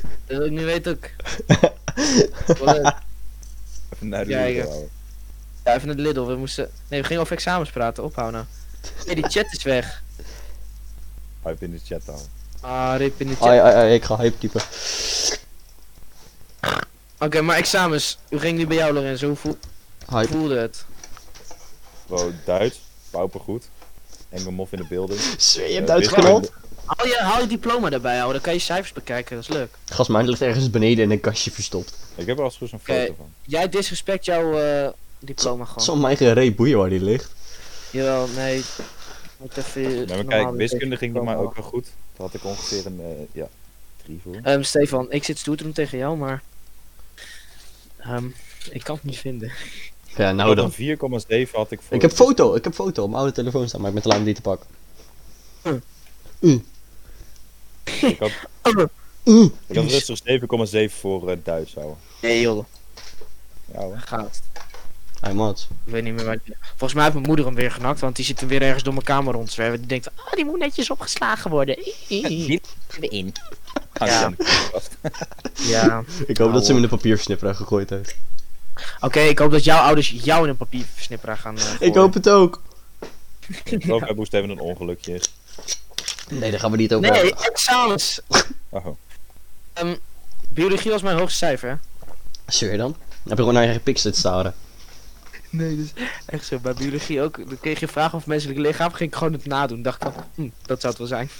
Dat wil ik nu weten ook. Even naar de Lidl. Ja, even naar de Lidl. We gingen over examens praten. Ophouden. Nee, die chat is weg. Hype in de chat dan. Ah, rip in de chat. Ai, ik ga hype typen. Oké, maar examens. Hoe ging die bij jou, Lorenzo? Hoe voelde het? Wow, Duits. Pauper goed. Engelmof in de beelden. Zweer, je hebt Duits gehaald? Haal je diploma erbij, dan kan je cijfers bekijken, dat is leuk. Gast, mijn ligt ergens beneden in een kastje verstopt. Ik heb er als goed zo'n foto van. Jij disrespect jouw diploma gewoon. Zo'n mijn eigen reet boeien waar die ligt. Jawel, nee. Ik even maar kijk, wiskunde ging bij mij ook wel goed. Daar had ik ongeveer een, 3 voor. Stefan, ik zit stoer te doen tegen jou, maar... ik kan het niet vinden. Ja, nou dan. 4,7 had ik voor... Ik heb foto op mijn oude telefoon staan, maar ik ben te laat om die te pakken. Ik had rustig 7,7 voor Duits, ouwe. Nee, joh. Ja, hoor. Gaat. Hey, Mats. Ik weet niet meer waar... Volgens mij heeft mijn moeder hem weer genakt, want die zit hem weer ergens door mijn kamer rondzwerven. Die denkt, die moet netjes opgeslagen worden. Die hebben we in. Ja. Ja. Ik hoop dat ze hem in de papiersnipperaar gegooid heeft. Oké, ik hoop dat jouw ouders jou in een papiersnipperaar gaan gooien. Ik hoop het ook. Ik hoop hij moest even een ongelukje is. Nee, daar gaan we niet over hebben. Nee, examens! Oh. Biologie was mijn hoogste cijfer, hè? Zeur dan? Heb je gewoon naar je eigen pixel staan? Nee, dat is echt zo. Bij biologie ook. Dan kreeg je vragen over menselijk lichaam, ging ik gewoon het nadoen. Dacht ik, dat zou het wel zijn.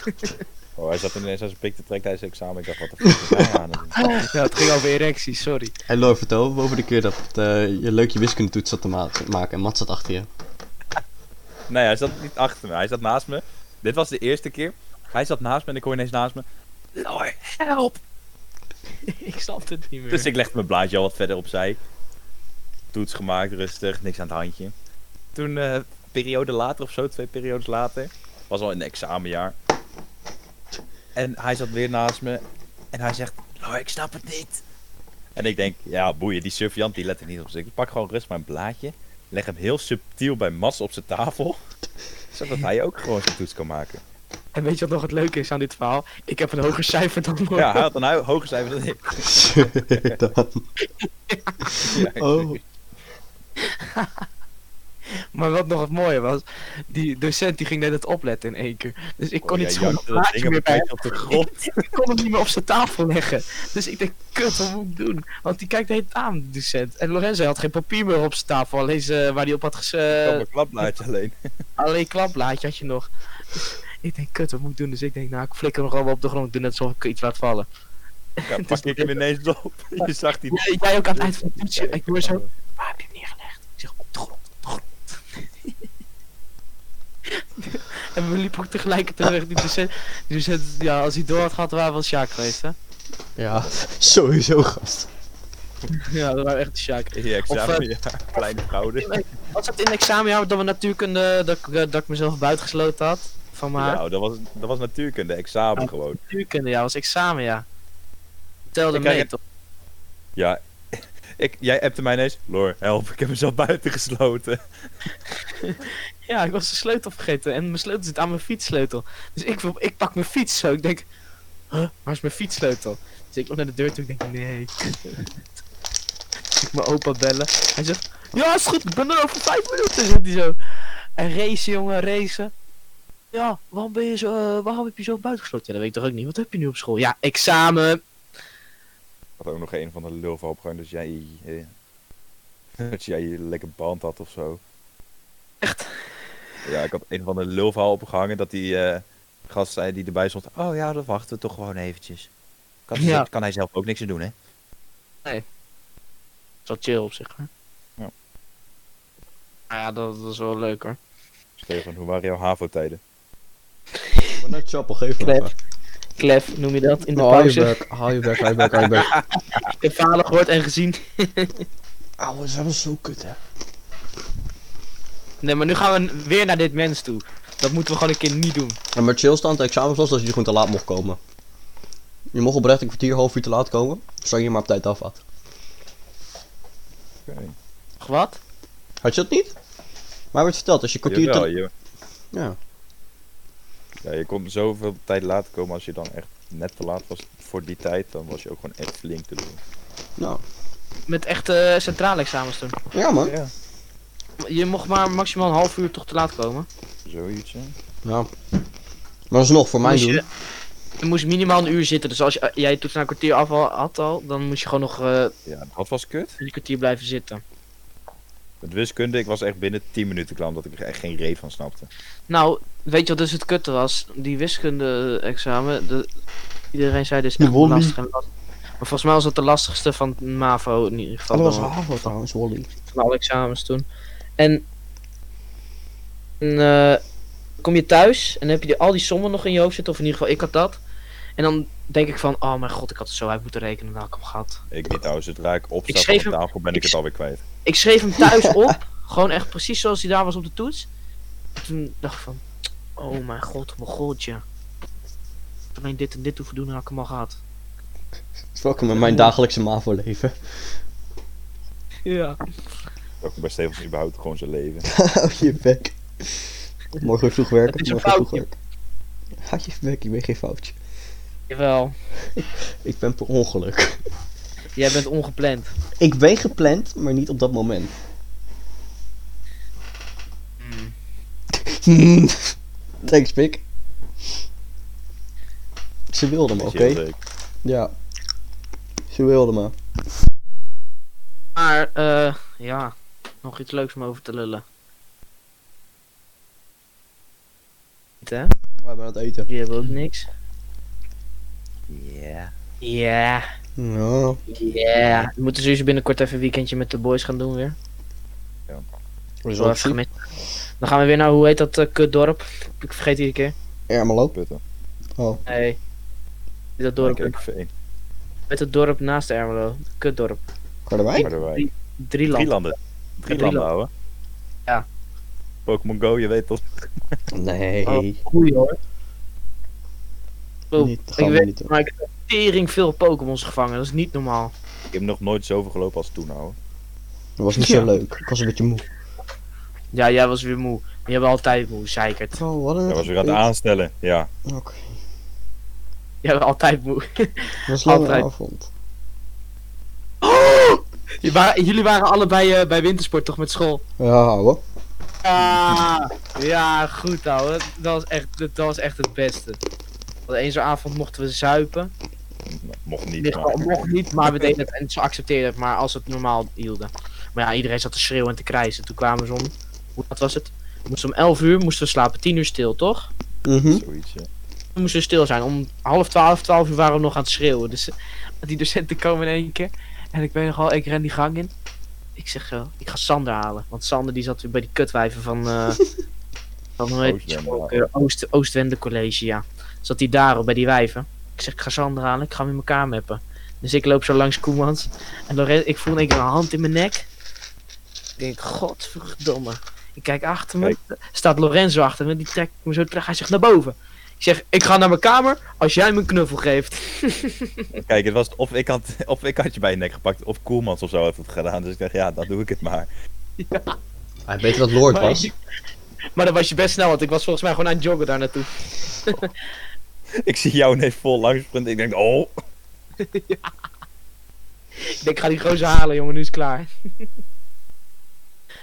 Oh, hij zat ineens aan zijn pik te trekken tijdens het examen. Ik dacht, wat de fuck is aan het doen? Ja, het ging over erecties, sorry. Hey Lor, vertel over de keer dat je leuk je wiskundetoets zat te maken en Mats zat achter je. Nee, hij zat niet achter me, hij zat naast me. Dit was de eerste keer. Hij zat naast me en ik hoor ineens naast me: Lor, help! Ik snap het niet meer. Dus ik legde mijn blaadje al wat verder opzij. Toets gemaakt, rustig, niks aan het handje. Toen, periode later of zo, 2 periodes later, was al in het examenjaar. En hij zat weer naast me en hij zegt: Lor, ik snap het niet. En ik denk, ja boeien, die surveillant die let er niet op. Dus ik pak gewoon rustig mijn blaadje, leg hem heel subtiel bij Mats op zijn tafel, zodat hij ook gewoon zijn toets kan maken. En weet je wat nog het leuke is aan dit verhaal? Ik heb een hoger cijfer dan Lor. Ja, hij had een hoger cijfer dan ik. Dan. Ja, oh. Maar wat nog het mooie was, die docent die ging net het opletten in één keer. Dus ik kon niet zo'n blaadje meer bij op de grond. Ik kon hem niet meer op zijn tafel leggen. Dus ik denk, kut, wat moet ik doen? Want die kijkt de hele tijd aan, de docent. En Lorenzo had geen papier meer op zijn tafel, alleen waar hij op had Ik had een klapblaadje alleen. Alleen klapblaadje had je nog. Ik denk, kut, wat moet ik doen? Dus ik denk, nou, ik flikker hem gewoon op de grond. Ik doe net alsof ik iets laat vallen. Ja, pak dus ik hem ineens op. Je zag die... Ja, ik ben ook aan het eind van het toetsje. Ik hoor zo, waar heb je hem neergelegd? Ik zeg, op de grond. En we liepen ook tegelijkertijd weg. Die docent, ja, als hij door had gehad, waren we wel Sjaak geweest, hè? Ja, sowieso, gast. Ja, dat waren echt de Sjaak. Ja, examenjaar, kleine fraude. Wat zat in het examenjaar dat we natuurkunde, dat ik mezelf buitengesloten had? Van mijn ja, dat was natuurkunde, examen ja, gewoon. Natuurkunde, ja, was examen, ja. Telde mee, toch? Ja. Jij appte mij ineens, Lor, help, ik heb mezelf buitengesloten. Ja, ik was de sleutel vergeten en mijn sleutel zit aan mijn fietssleutel. Dus ik pak mijn fiets zo, ik denk, huh, waar is mijn fietssleutel? Dus ik loop naar de deur toe, ik denk, nee. Dus ik mijn opa bellen, hij zegt, ja is goed, ik ben er over 5 minuten, zit hij zo. En racen jongen, racen. Ja, waarom heb je zo buitengesloten? Ja, dat weet ik toch ook niet, wat heb je nu op school? Ja, examen. Had ook nog een van de lul van opgegaan dat jij je lekker band had of zo. Echt? Ja, ik had een van de lulverhaal opgehangen dat die gast zei die erbij stond. Oh ja, dat wachten we toch gewoon eventjes. Kan hij zelf ook niks aan doen, hè? Nee. Dat is wel chill op zich, hè? Ja. Nou ja, dat is wel leuk, hoor. Stefan, hoe waren jouw HAVO-tijden? Maar net chappel, geef me even. Klef, noem je dat, in de pauze. Haal je back. Ik heb verhalen gehoord en gezien. Auw, dat was zo kut, hè. Nee, maar nu gaan we weer naar dit mens toe. Dat moeten we gewoon een keer niet doen. Ja, maar chill stand de examens was dat je gewoon te laat mocht komen. Je mocht oprecht een kwartier, half uur te laat komen, zolang je maar op tijd af had. Oké. Wat? Had je dat niet? Maar werd verteld, als je kwartier Ja. Ja, je kon zoveel tijd later komen als je dan echt net te laat was voor die tijd, dan was je ook gewoon echt flink te doen. Nou. Met echte centrale examens toen. Ja man. Ja. Je mocht maar maximaal een half uur toch te laat komen. Zoiets hè. Ja. Maar alsnog, voor mij doen. Je moest minimaal een uur zitten, dus als jij toen een kwartier af had al, dan moest je gewoon nog... Ja, dat was kut. Een kwartier blijven zitten. Met wiskunde, ik was echt binnen 10 minuten klaar, omdat ik er echt geen reet van snapte. Nou, weet je wat dus het kutte was? Die wiskunde-examen, iedereen zei dus echt lastig en lastig. Maar volgens mij was dat de lastigste van MAVO in ieder geval. Dat was MAVO trouwens, Wally. Van alle examens toen. En kom je thuis en dan heb je al die sommen nog in je hoofd zitten, of in ieder geval ik had dat. En dan denk ik van, oh mijn god, ik had het zo uit moeten rekenen, nou ik heb gehad. Ik niet trouwens, zodra ik opsta van de tafel ben ik het alweer kwijt. Ik schreef hem thuis op, gewoon echt precies zoals hij daar was op de toets. Toen dacht ik van, oh mijn godje. Alleen dit en dit hoeven doen, dan had ik hem al gehad. Fuck met mijn dagelijkse MAVO leven. Ja. Ook bij Steven überhaupt gewoon zijn leven. Hou je bek. Morgen vroeg werken, Hou je bek, ik ben geen foutje. Jawel. Ik ben per ongeluk. Jij bent ongepland. Ik ben gepland, maar niet op dat moment. Mm. Thanks, Pik. Ze wilde me, oké? Ja. Ze wilde me. Maar, ja. Nog iets leuks om over te lullen. Niet, hè? We hebben aan het eten. Hier hebben we ook niks. Ja. Ja. Ja. We moeten sowieso binnenkort even een weekendje met de boys gaan doen weer. Ja. We zullen even gemist. Dan gaan we weer naar, hoe heet dat kutdorp? Ik vergeet iedere keer. Ermelo. Putten. Oh. Nee. Is dat dorp? Met het dorp naast Ermelo. Kutdorp. Carlijn? Drie landen houden. Ja. Pokémon Go, je weet dat. Nee. Oh, goeie hoor. Oh, ik weet, maar ik heb tering veel Pokémons gevangen, dat is niet normaal. Ik heb nog nooit zoveel gelopen als toen, ouwe. Dat was niet zo leuk, ik was een beetje moe. Ja, jij was weer moe. Je bent altijd moe, zeikert. Oh, wat een... Jij was weer aan het aanstellen, ja. Oké. Okay. Jij bent altijd moe. Dat was altijd. Lange avond. Oh! Jullie waren allebei bij Wintersport toch met school? Ja, ouwe. Ah, ja, goed ouwe. Dat was echt het beste. Want eens zo'n avond mochten we zuipen. Mocht niet, maar we deden het en ze accepteerden het, maar als het normaal hielden. Maar ja, iedereen zat te schreeuwen en te krijsen. Toen kwamen ze om, hoe laat was het? Om 11 uur moesten we slapen, 10 uur stil, toch? Mhm. Zoiets, ja. We moesten stil zijn, om 11:30, 12 uur waren we nog aan het schreeuwen. Dus die docenten komen in één keer. En ik weet nog wel, ik ren die gang in. Ik zeg zo, ik ga Sander halen. Want Sander die zat weer bij die kutwijven van... Oostwende College, ja. Zat hij daar bij die wijven. Ik zeg, ik ga Sander halen, ik ga hem in elkaar mappen. Dus ik loop zo langs Koemans. En Lorenzo, ik voel een keer een hand in mijn nek. Ik denk, godverdomme. Ik kijk achter me. Kijk. Staat Lorenzo achter me, die trekt me zo terug. Hij zegt, naar boven. Ik zeg, ik ga naar mijn kamer als jij me een knuffel geeft. Kijk, het was het, of ik had je bij je nek gepakt, of Koemans of zo heeft het gedaan. Dus ik dacht, ja, dan doe ik het maar. Ja. Hij weet dat Lord was. Maar dat was je best snel, want ik was volgens mij gewoon aan het joggen daar naartoe. Ik zie jou ineens vol langs sprinten. Ik denk, oh. Ja. Ik denk, ik ga die gozer halen, jongen, nu is het klaar.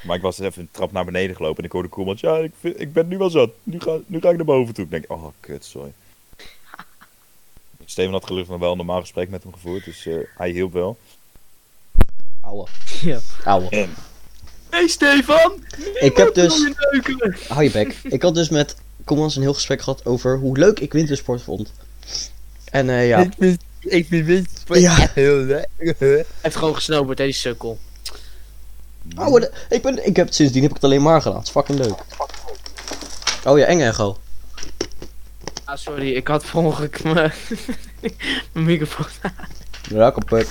Maar ik was even een trap naar beneden gelopen en ik hoorde Koelmans, ja, ik ben nu wel zat. Nu ga ik naar boven toe. Ik denk, oh, kut, sorry. Steven had gelukkig nog wel een normaal gesprek met hem gevoerd, dus hij hielp wel. Ouwe. Ja. Ouwe. En... Hey Stefan! Ik heb dus... Hou je bek. Ik had dus met Koemans een heel gesprek gehad over hoe leuk ik wintersport vond. En ja... Ik vind wintersport echt heel leuk. Hij heeft gewoon gesnowboard, hè, die sukkel. Oh, sindsdien heb ik het alleen maar gedaan. Het is fucking leuk. Oh ja, eng echo. Ah, sorry. Ik had per ongeluk mijn microfoon aan. Ja, kapot.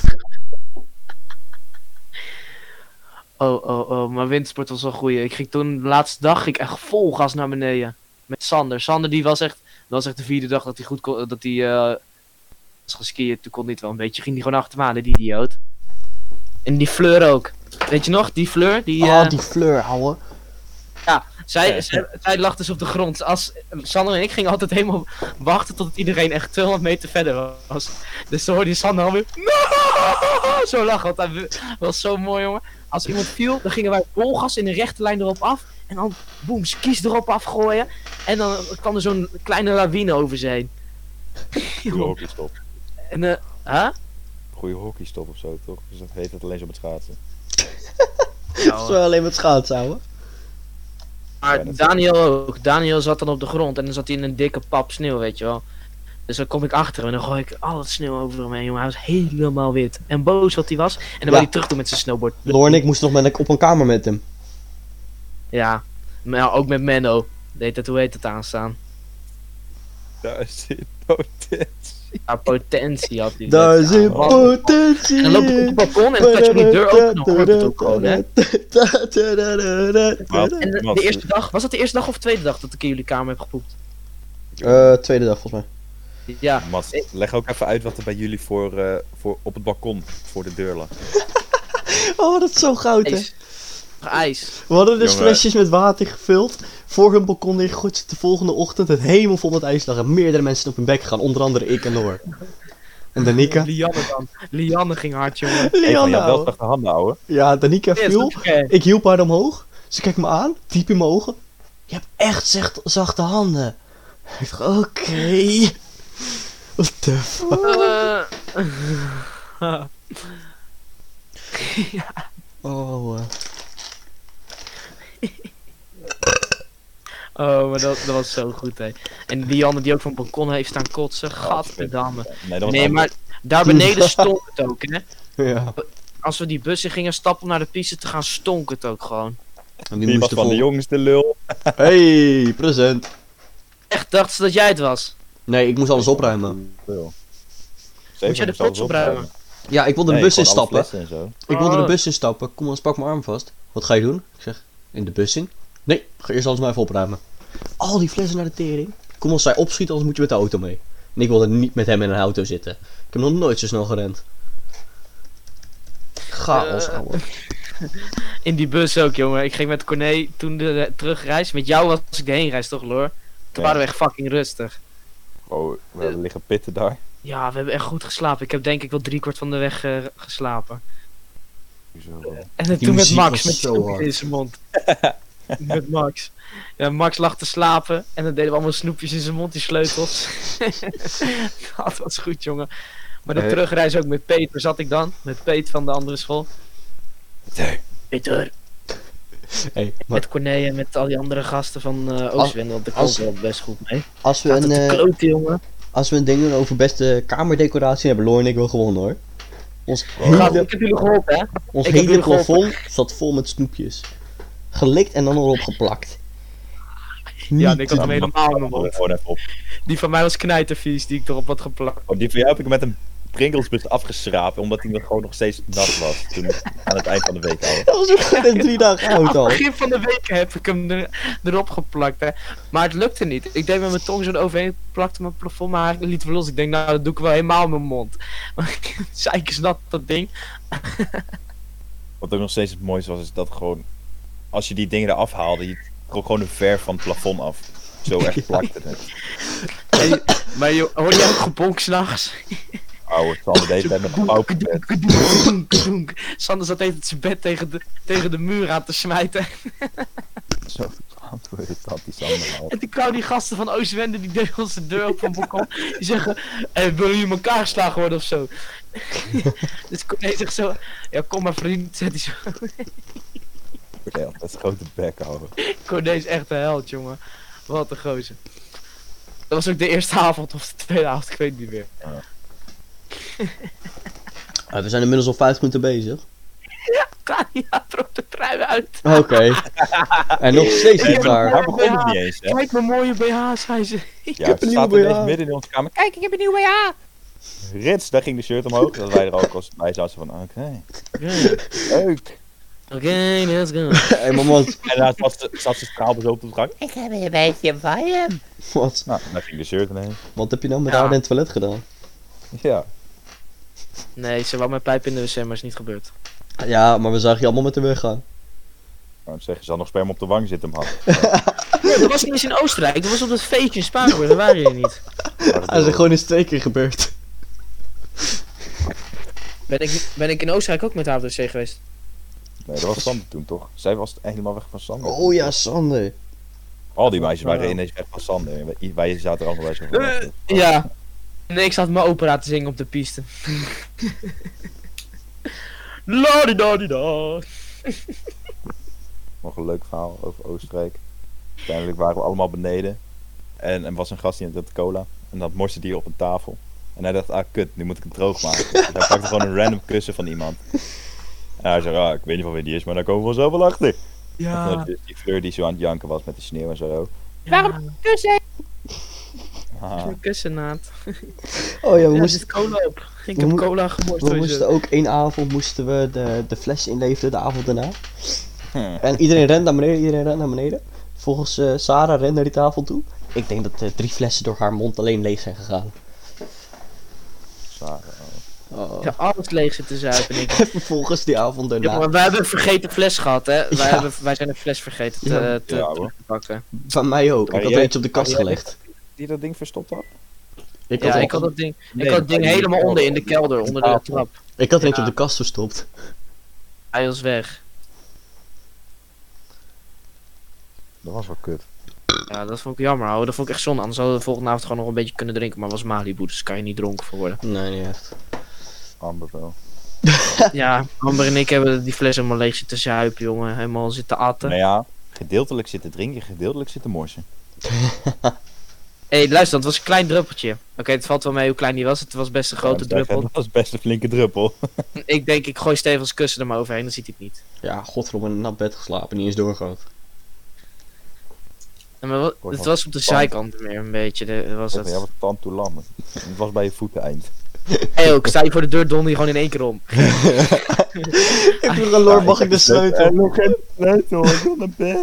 Oh, maar wintersport was wel goeie. Ik ging toen, de laatste dag, ging ik echt vol gas naar beneden. Met Sander. Sander, die was echt de vierde dag dat hij goed kon, dat hij was geskiën. Toen kon dit wel een beetje. Ging die gewoon achter me aan, die idioot. En die Fleur ook. Weet je nog, die Fleur? Die Fleur, ouwe. Ja, zij lag dus op de grond. Sander en ik gingen altijd helemaal wachten tot iedereen echt 200 meter verder was. Dus dan hoorde je Sander alweer... Nooo! Zo lachen, want dat was zo mooi, jongen. Als iemand viel, dan gingen wij bolgas in de rechte lijn erop af. En dan, boem, kies erop afgooien. En dan kwam er zo'n kleine lawine over ze heen. Goeie hockeystop. En, huh? Goeie hockeystop ofzo, toch? Dus dat heet het alleen zo met schaatsen. Ja, zo alleen met schaatsen, ouwe. Maar ja, Daniel ook. Daniel zat dan op de grond en dan zat hij in een dikke pap sneeuw, weet je wel. Dus dan kom ik achter hem en dan gooi ik al het sneeuw over hem heen, jongen. Hij was helemaal wit. En boos wat hij was. En dan wou hij terug doen met zijn snowboard. Loor en ik moest nog op een kamer met hem. Ja. Maar ook met Menno. Deed dat, hoe heet het, aanstaan. Daar zit potentie. Ja, potentie had hij. Daar zit potentie. En dan loop ik op het balkon en dan trek je die deur open en dan hoort het ook gewoon, hè. En de eerste dag, was dat de eerste dag of de tweede dag dat ik in jullie kamer heb gepoept? Tweede dag volgens mij. Ja. Mats, leg ook even uit wat er bij jullie voor op het balkon voor de deur lag. Oh, dat is zo goud, hè. IJs. We hadden dus flesjes met water gevuld. Voor hun balkon neergegooid. De volgende ochtend het helemaal vol met ijs lag. En meerdere mensen op hun bek gegaan. Onder andere ik en Noor. En Danika. Lianne dan. Lianne ging hard, jongen. Lianne, hey, wel de handen, ouwe. Ja, Danika viel. Okay. Ik hielp haar omhoog. Ze kijkt me aan. Diep in mijn ogen. Je hebt echt zachte handen. Ik dacht, oké. What the fuck? Ja. Oh, Oh, maar dat was zo goed, hè. En Lianne die ook van het balkon heeft staan kotsen. Gadverdamme. Nee, maar daar beneden stonk het ook, hè. Ja. Als we die bussen gingen stappen om naar de piste te gaan, stonk het ook gewoon. En die was van de jongste lul. Hey, present. Echt, dacht ze dat jij het was? Nee, ik moest alles opruimen. Moet jij de plots opruimen? Ja, ik wilde de bus instappen. Ik wilde de bus instappen. Kom eens, pak mijn arm vast. Wat ga je doen? Ik zeg, in de bus in? Nee, ga eerst alles maar even opruimen. Al die flessen naar de tering. Kom als zij opschiet, anders moet je met de auto mee. En ik wilde niet met hem in een auto zitten. Ik heb nog nooit zo snel gerend. Chaos, ouwe. In die bus ook, jongen. Ik ging met Corné toen de terugreis. Met jou was ik de heenreis, toch, Lor? Toen waren we echt fucking rustig. Oh, we liggen pitten daar. Ja, we hebben echt goed geslapen. Ik heb denk ik wel 3/4 van de weg geslapen. Zo. En toen met Max, met snoepjes in zijn mond. Met Max. Ja, Max lag te slapen en dan deden we allemaal snoepjes in zijn mond, die sleutels. Dat was goed, jongen. Maar de terugreis ook met Peter zat ik dan. Met Peter van de andere school. Hey. Peter. Hey, met Corné en met al die andere gasten van Oostwendel, want daar komt wel best goed mee. Als we als we een ding doen over beste kamerdecoratie, hebben Lor en ik wel gewonnen, hoor. Ik heb jullie geholpen, hè? Ons hele plafond zat vol met snoepjes. Gelikt en dan erop geplakt. Ja, en ik had hem helemaal in mijn mond. Die van mij was knijtervies, die ik erop had geplakt. Oh, die van jou heb ik met een Pringlesbus afgeschraapt, omdat hij gewoon nog steeds nat was. Toen aan het eind van de week al. Dat was ook geen 3 dagen oud al. Aan het begin van de week heb ik hem erop geplakt, hè. Maar het lukte niet. Ik deed met mijn tong zo overheen, plakte mijn plafond, maar liet we los. Ik denk, nou, dat doe ik wel helemaal in mijn mond. Maar zeikers nat, dat ding. Wat ook nog steeds het mooiste was, is dat gewoon... Als je die dingen eraf haalde, je trok gewoon de verf van het plafond af. Zo echt plakte het. Hey, maar joh, hoor je ook gebonk s'nachts? Ouwe, Sander deed het met een pauw. Sander zat even zijn bed tegen de muur aan te smijten. Zo verantwoordelijk had die Sander al. En toen kwamen die gasten van Oostwende, die deden onze deur op van balkon. Die zeggen, wil je in elkaar geslagen worden of zo? Dus Corné zegt zo, ja kom maar vriend, zet hij zo. Dat is grote bek, houden. Corné is echt een held, jongen. Wat een gozer. Dat was ook de eerste avond of de tweede avond, ik weet het niet meer. Ja. We zijn inmiddels al 5 minuten bezig. Ja, trok de trui uit. Oké. En nog steeds niet klaar. Daar begon het niet eens, hè? Kijk mijn mooie BH, zei ze. Ik heb een nieuwe BH. Staat midden in onze kamer. Kijk, ik heb een nieuwe BH. Rits, daar ging de shirt omhoog. Dat wij er ook als bij zaten van, oké. Leuk. Oké, let's go. Hey, moment. En daar zat ze straalbezopen op de gang. Ik heb een beetje warm. Wat? Nou, daar ging de shirt omheen. Wat heb je nou met haar in het toilet gedaan? Ja. Nee, ze wou mijn pijp in de wc, maar is niet gebeurd. Ja, maar we zagen je allemaal met de weg gaan. Nou, zeg, je zal nog sperma op de wang zitten, man. Nee, dat was niet eens in Oostenrijk, dat was op dat feestje in Spaanwoord, daar waren jullie niet. Dat is gewoon eens 2 keer gebeurd. Ben ik in Oostenrijk ook met haar op de wc geweest? Nee, dat was Sander toen, toch? Zij was helemaal weg van Sander. Oh ja, Sander. Al die meisjes waren ineens weg van Sander. Wij zaten er allemaal bij zo'n ja. Nee, ik zat mijn opera te zingen op de piste. La di da di da. Nog een leuk verhaal over Oostenrijk. Uiteindelijk waren we allemaal beneden. En er was een gast die had de cola. En dat morste die op een tafel. En hij dacht, ah kut, nu moet ik het droog maken. Dus hij pakte gewoon een random kussen van iemand. En hij zei, ah, ik weet niet van wie die is, maar daar komen we vanzelf wel achter. Ja. En die Fleur die zo aan het janken was met de sneeuw en zo. Ja. Waarom kussen? Een kussennaad. Oh ja, we moesten cola op. Ik heb cola gemorst. We moesten ook 1 avond moesten we de fles inleveren, de avond daarna. En iedereen rent naar beneden, Volgens Sarah rent naar die tafel toe. Ik denk dat 3 flessen door haar mond alleen leeg zijn gegaan. Sarah. Oh. Ja, alles leeg zitten zuipen. En vervolgens die avond daarna. Ja, maar wij hebben een vergeten fles gehad, hè? Ja. Wij zijn een fles vergeten te pakken. Van mij ook. Ik had er eentje op de kast gelegd. Die dat ding verstopt had? Ik had dat ding helemaal onder in de kelder, onder de trap. Ik had er eentje op de kast verstopt. Hij was weg. Dat was wel kut. Ja, dat vond ik jammer, ouwe. Dat vond ik echt zonde. Anders hadden we de volgende avond gewoon nog een beetje kunnen drinken, maar was Malibu, dus kan je niet dronken voor worden. Nee, niet echt. Amber wel. Ja, Amber en ik hebben die fles helemaal leeg zitten zuipen, jongen. Helemaal zitten atten. Nou ja, Gedeeltelijk zitten drinken, gedeeltelijk zitten morsen. Hé, hey, luister, dat was een klein druppeltje. Oké, het valt wel mee hoe klein die was. Het was best een grote druppel. Het was best een flinke druppel. Ik denk, ik gooi Stevens kussen er maar overheen, dan ziet hij het niet. Ja, godverdomme, in een nat bed geslapen, niet eens doorgehad. Ja, maar het was op de zijkant meer een beetje. Ja, wat tand toe lam. Het was bij je voeten eind. Hé, ook, sta je voor de deur, donder je gewoon in één keer om. Ik doe een lor, mag ik de sleutel? Ik wil geen sleutel, ik wil naar bed.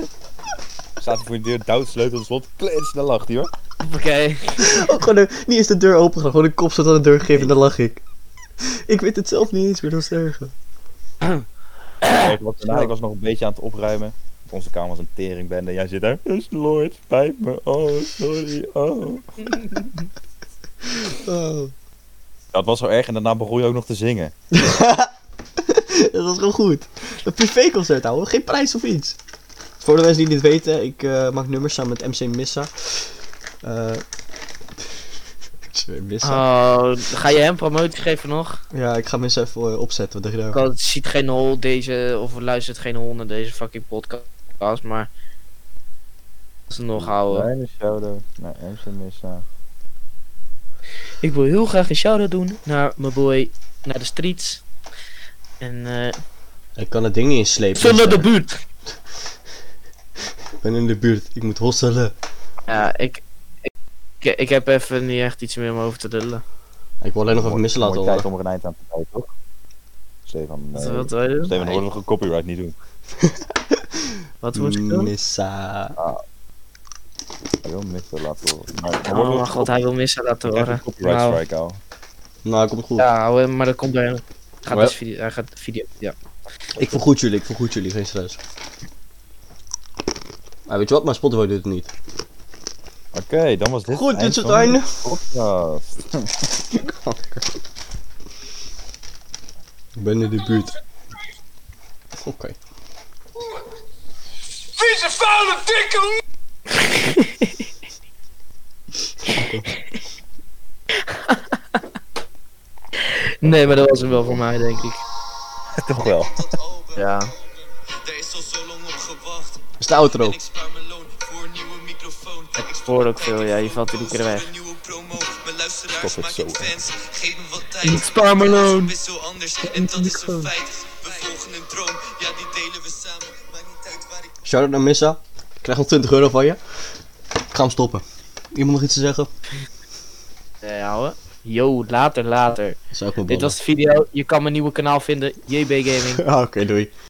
Staat hij voor je deur, duwt sleutel, slot, klets, dan lacht hij hoor. Oké. Gewoon niet eens de deur open gaan, gewoon een kop zat aan de deur geven en dan lach ik. Ik weet het zelf niet eens meer, dat is erg. Ik was nog een beetje aan het opruimen. Onze kamer was een teringbende en jij zit daar. Dus Lord, spijt me, oh, sorry, oh. Oh. Dat was zo erg en daarna begon je ook nog te zingen. Dat was gewoon goed. Een privéconcert houden, geen prijs of iets. Voor de mensen die dit weten, ik maak nummers samen met MC Missa. Oh, ga je hem promotie geven nog? Ja, ik ga mensen even opzetten. Wat dacht je daar? Ziet geen hol deze, of luistert geen hol naar deze fucking podcast, maar... Als ze nog houden. Kleine shout-out naar MC Missa. Ik wil heel graag een shout-out doen naar mijn boy, naar de streets. En. Ik kan het ding niet inslepen. Zullen de buurt! Ik ben in de buurt, ik moet hosselen. Ja, ik heb even niet echt iets meer om over te lullen. Ik wil alleen nog even missen laten horen. Tijd om er een eind aan te kijken, toch? Steven, Steven hoort nog een copyright niet doen. Wat moet ik doen? Missa. Ah. Hij wil missen laten horen. Oh mijn god, hij wil missen laten horen. Copyright strike al. Nou, dat komt goed. Ja, maar dat komt door hem. Gaat dus video, ja. Ik vergoed jullie, geen stress. Maar weet je wat, maar Spotify doet het niet. Oké, dan was dit. Goed, dit is het einde. Podcast. Ik ben in de buurt. Oké. Vieze vuile dikke. Nee, maar dat was hem wel voor mij, denk ik. Toch wel. Ja. Er is al zo lang op gewacht. Is de outro. Ik hoor ook veel, ja, je valt iedere keer weg. Stop het zo. Ik spaar mijn loon. Shoutout naar Missa. Ik krijg nog €20 van je. Ik ga hem stoppen. Iemand nog iets te zeggen? Ja, ouwe. Yo, later. Dit was de video. Je kan mijn nieuwe kanaal vinden. JB Gaming. Oké, doei.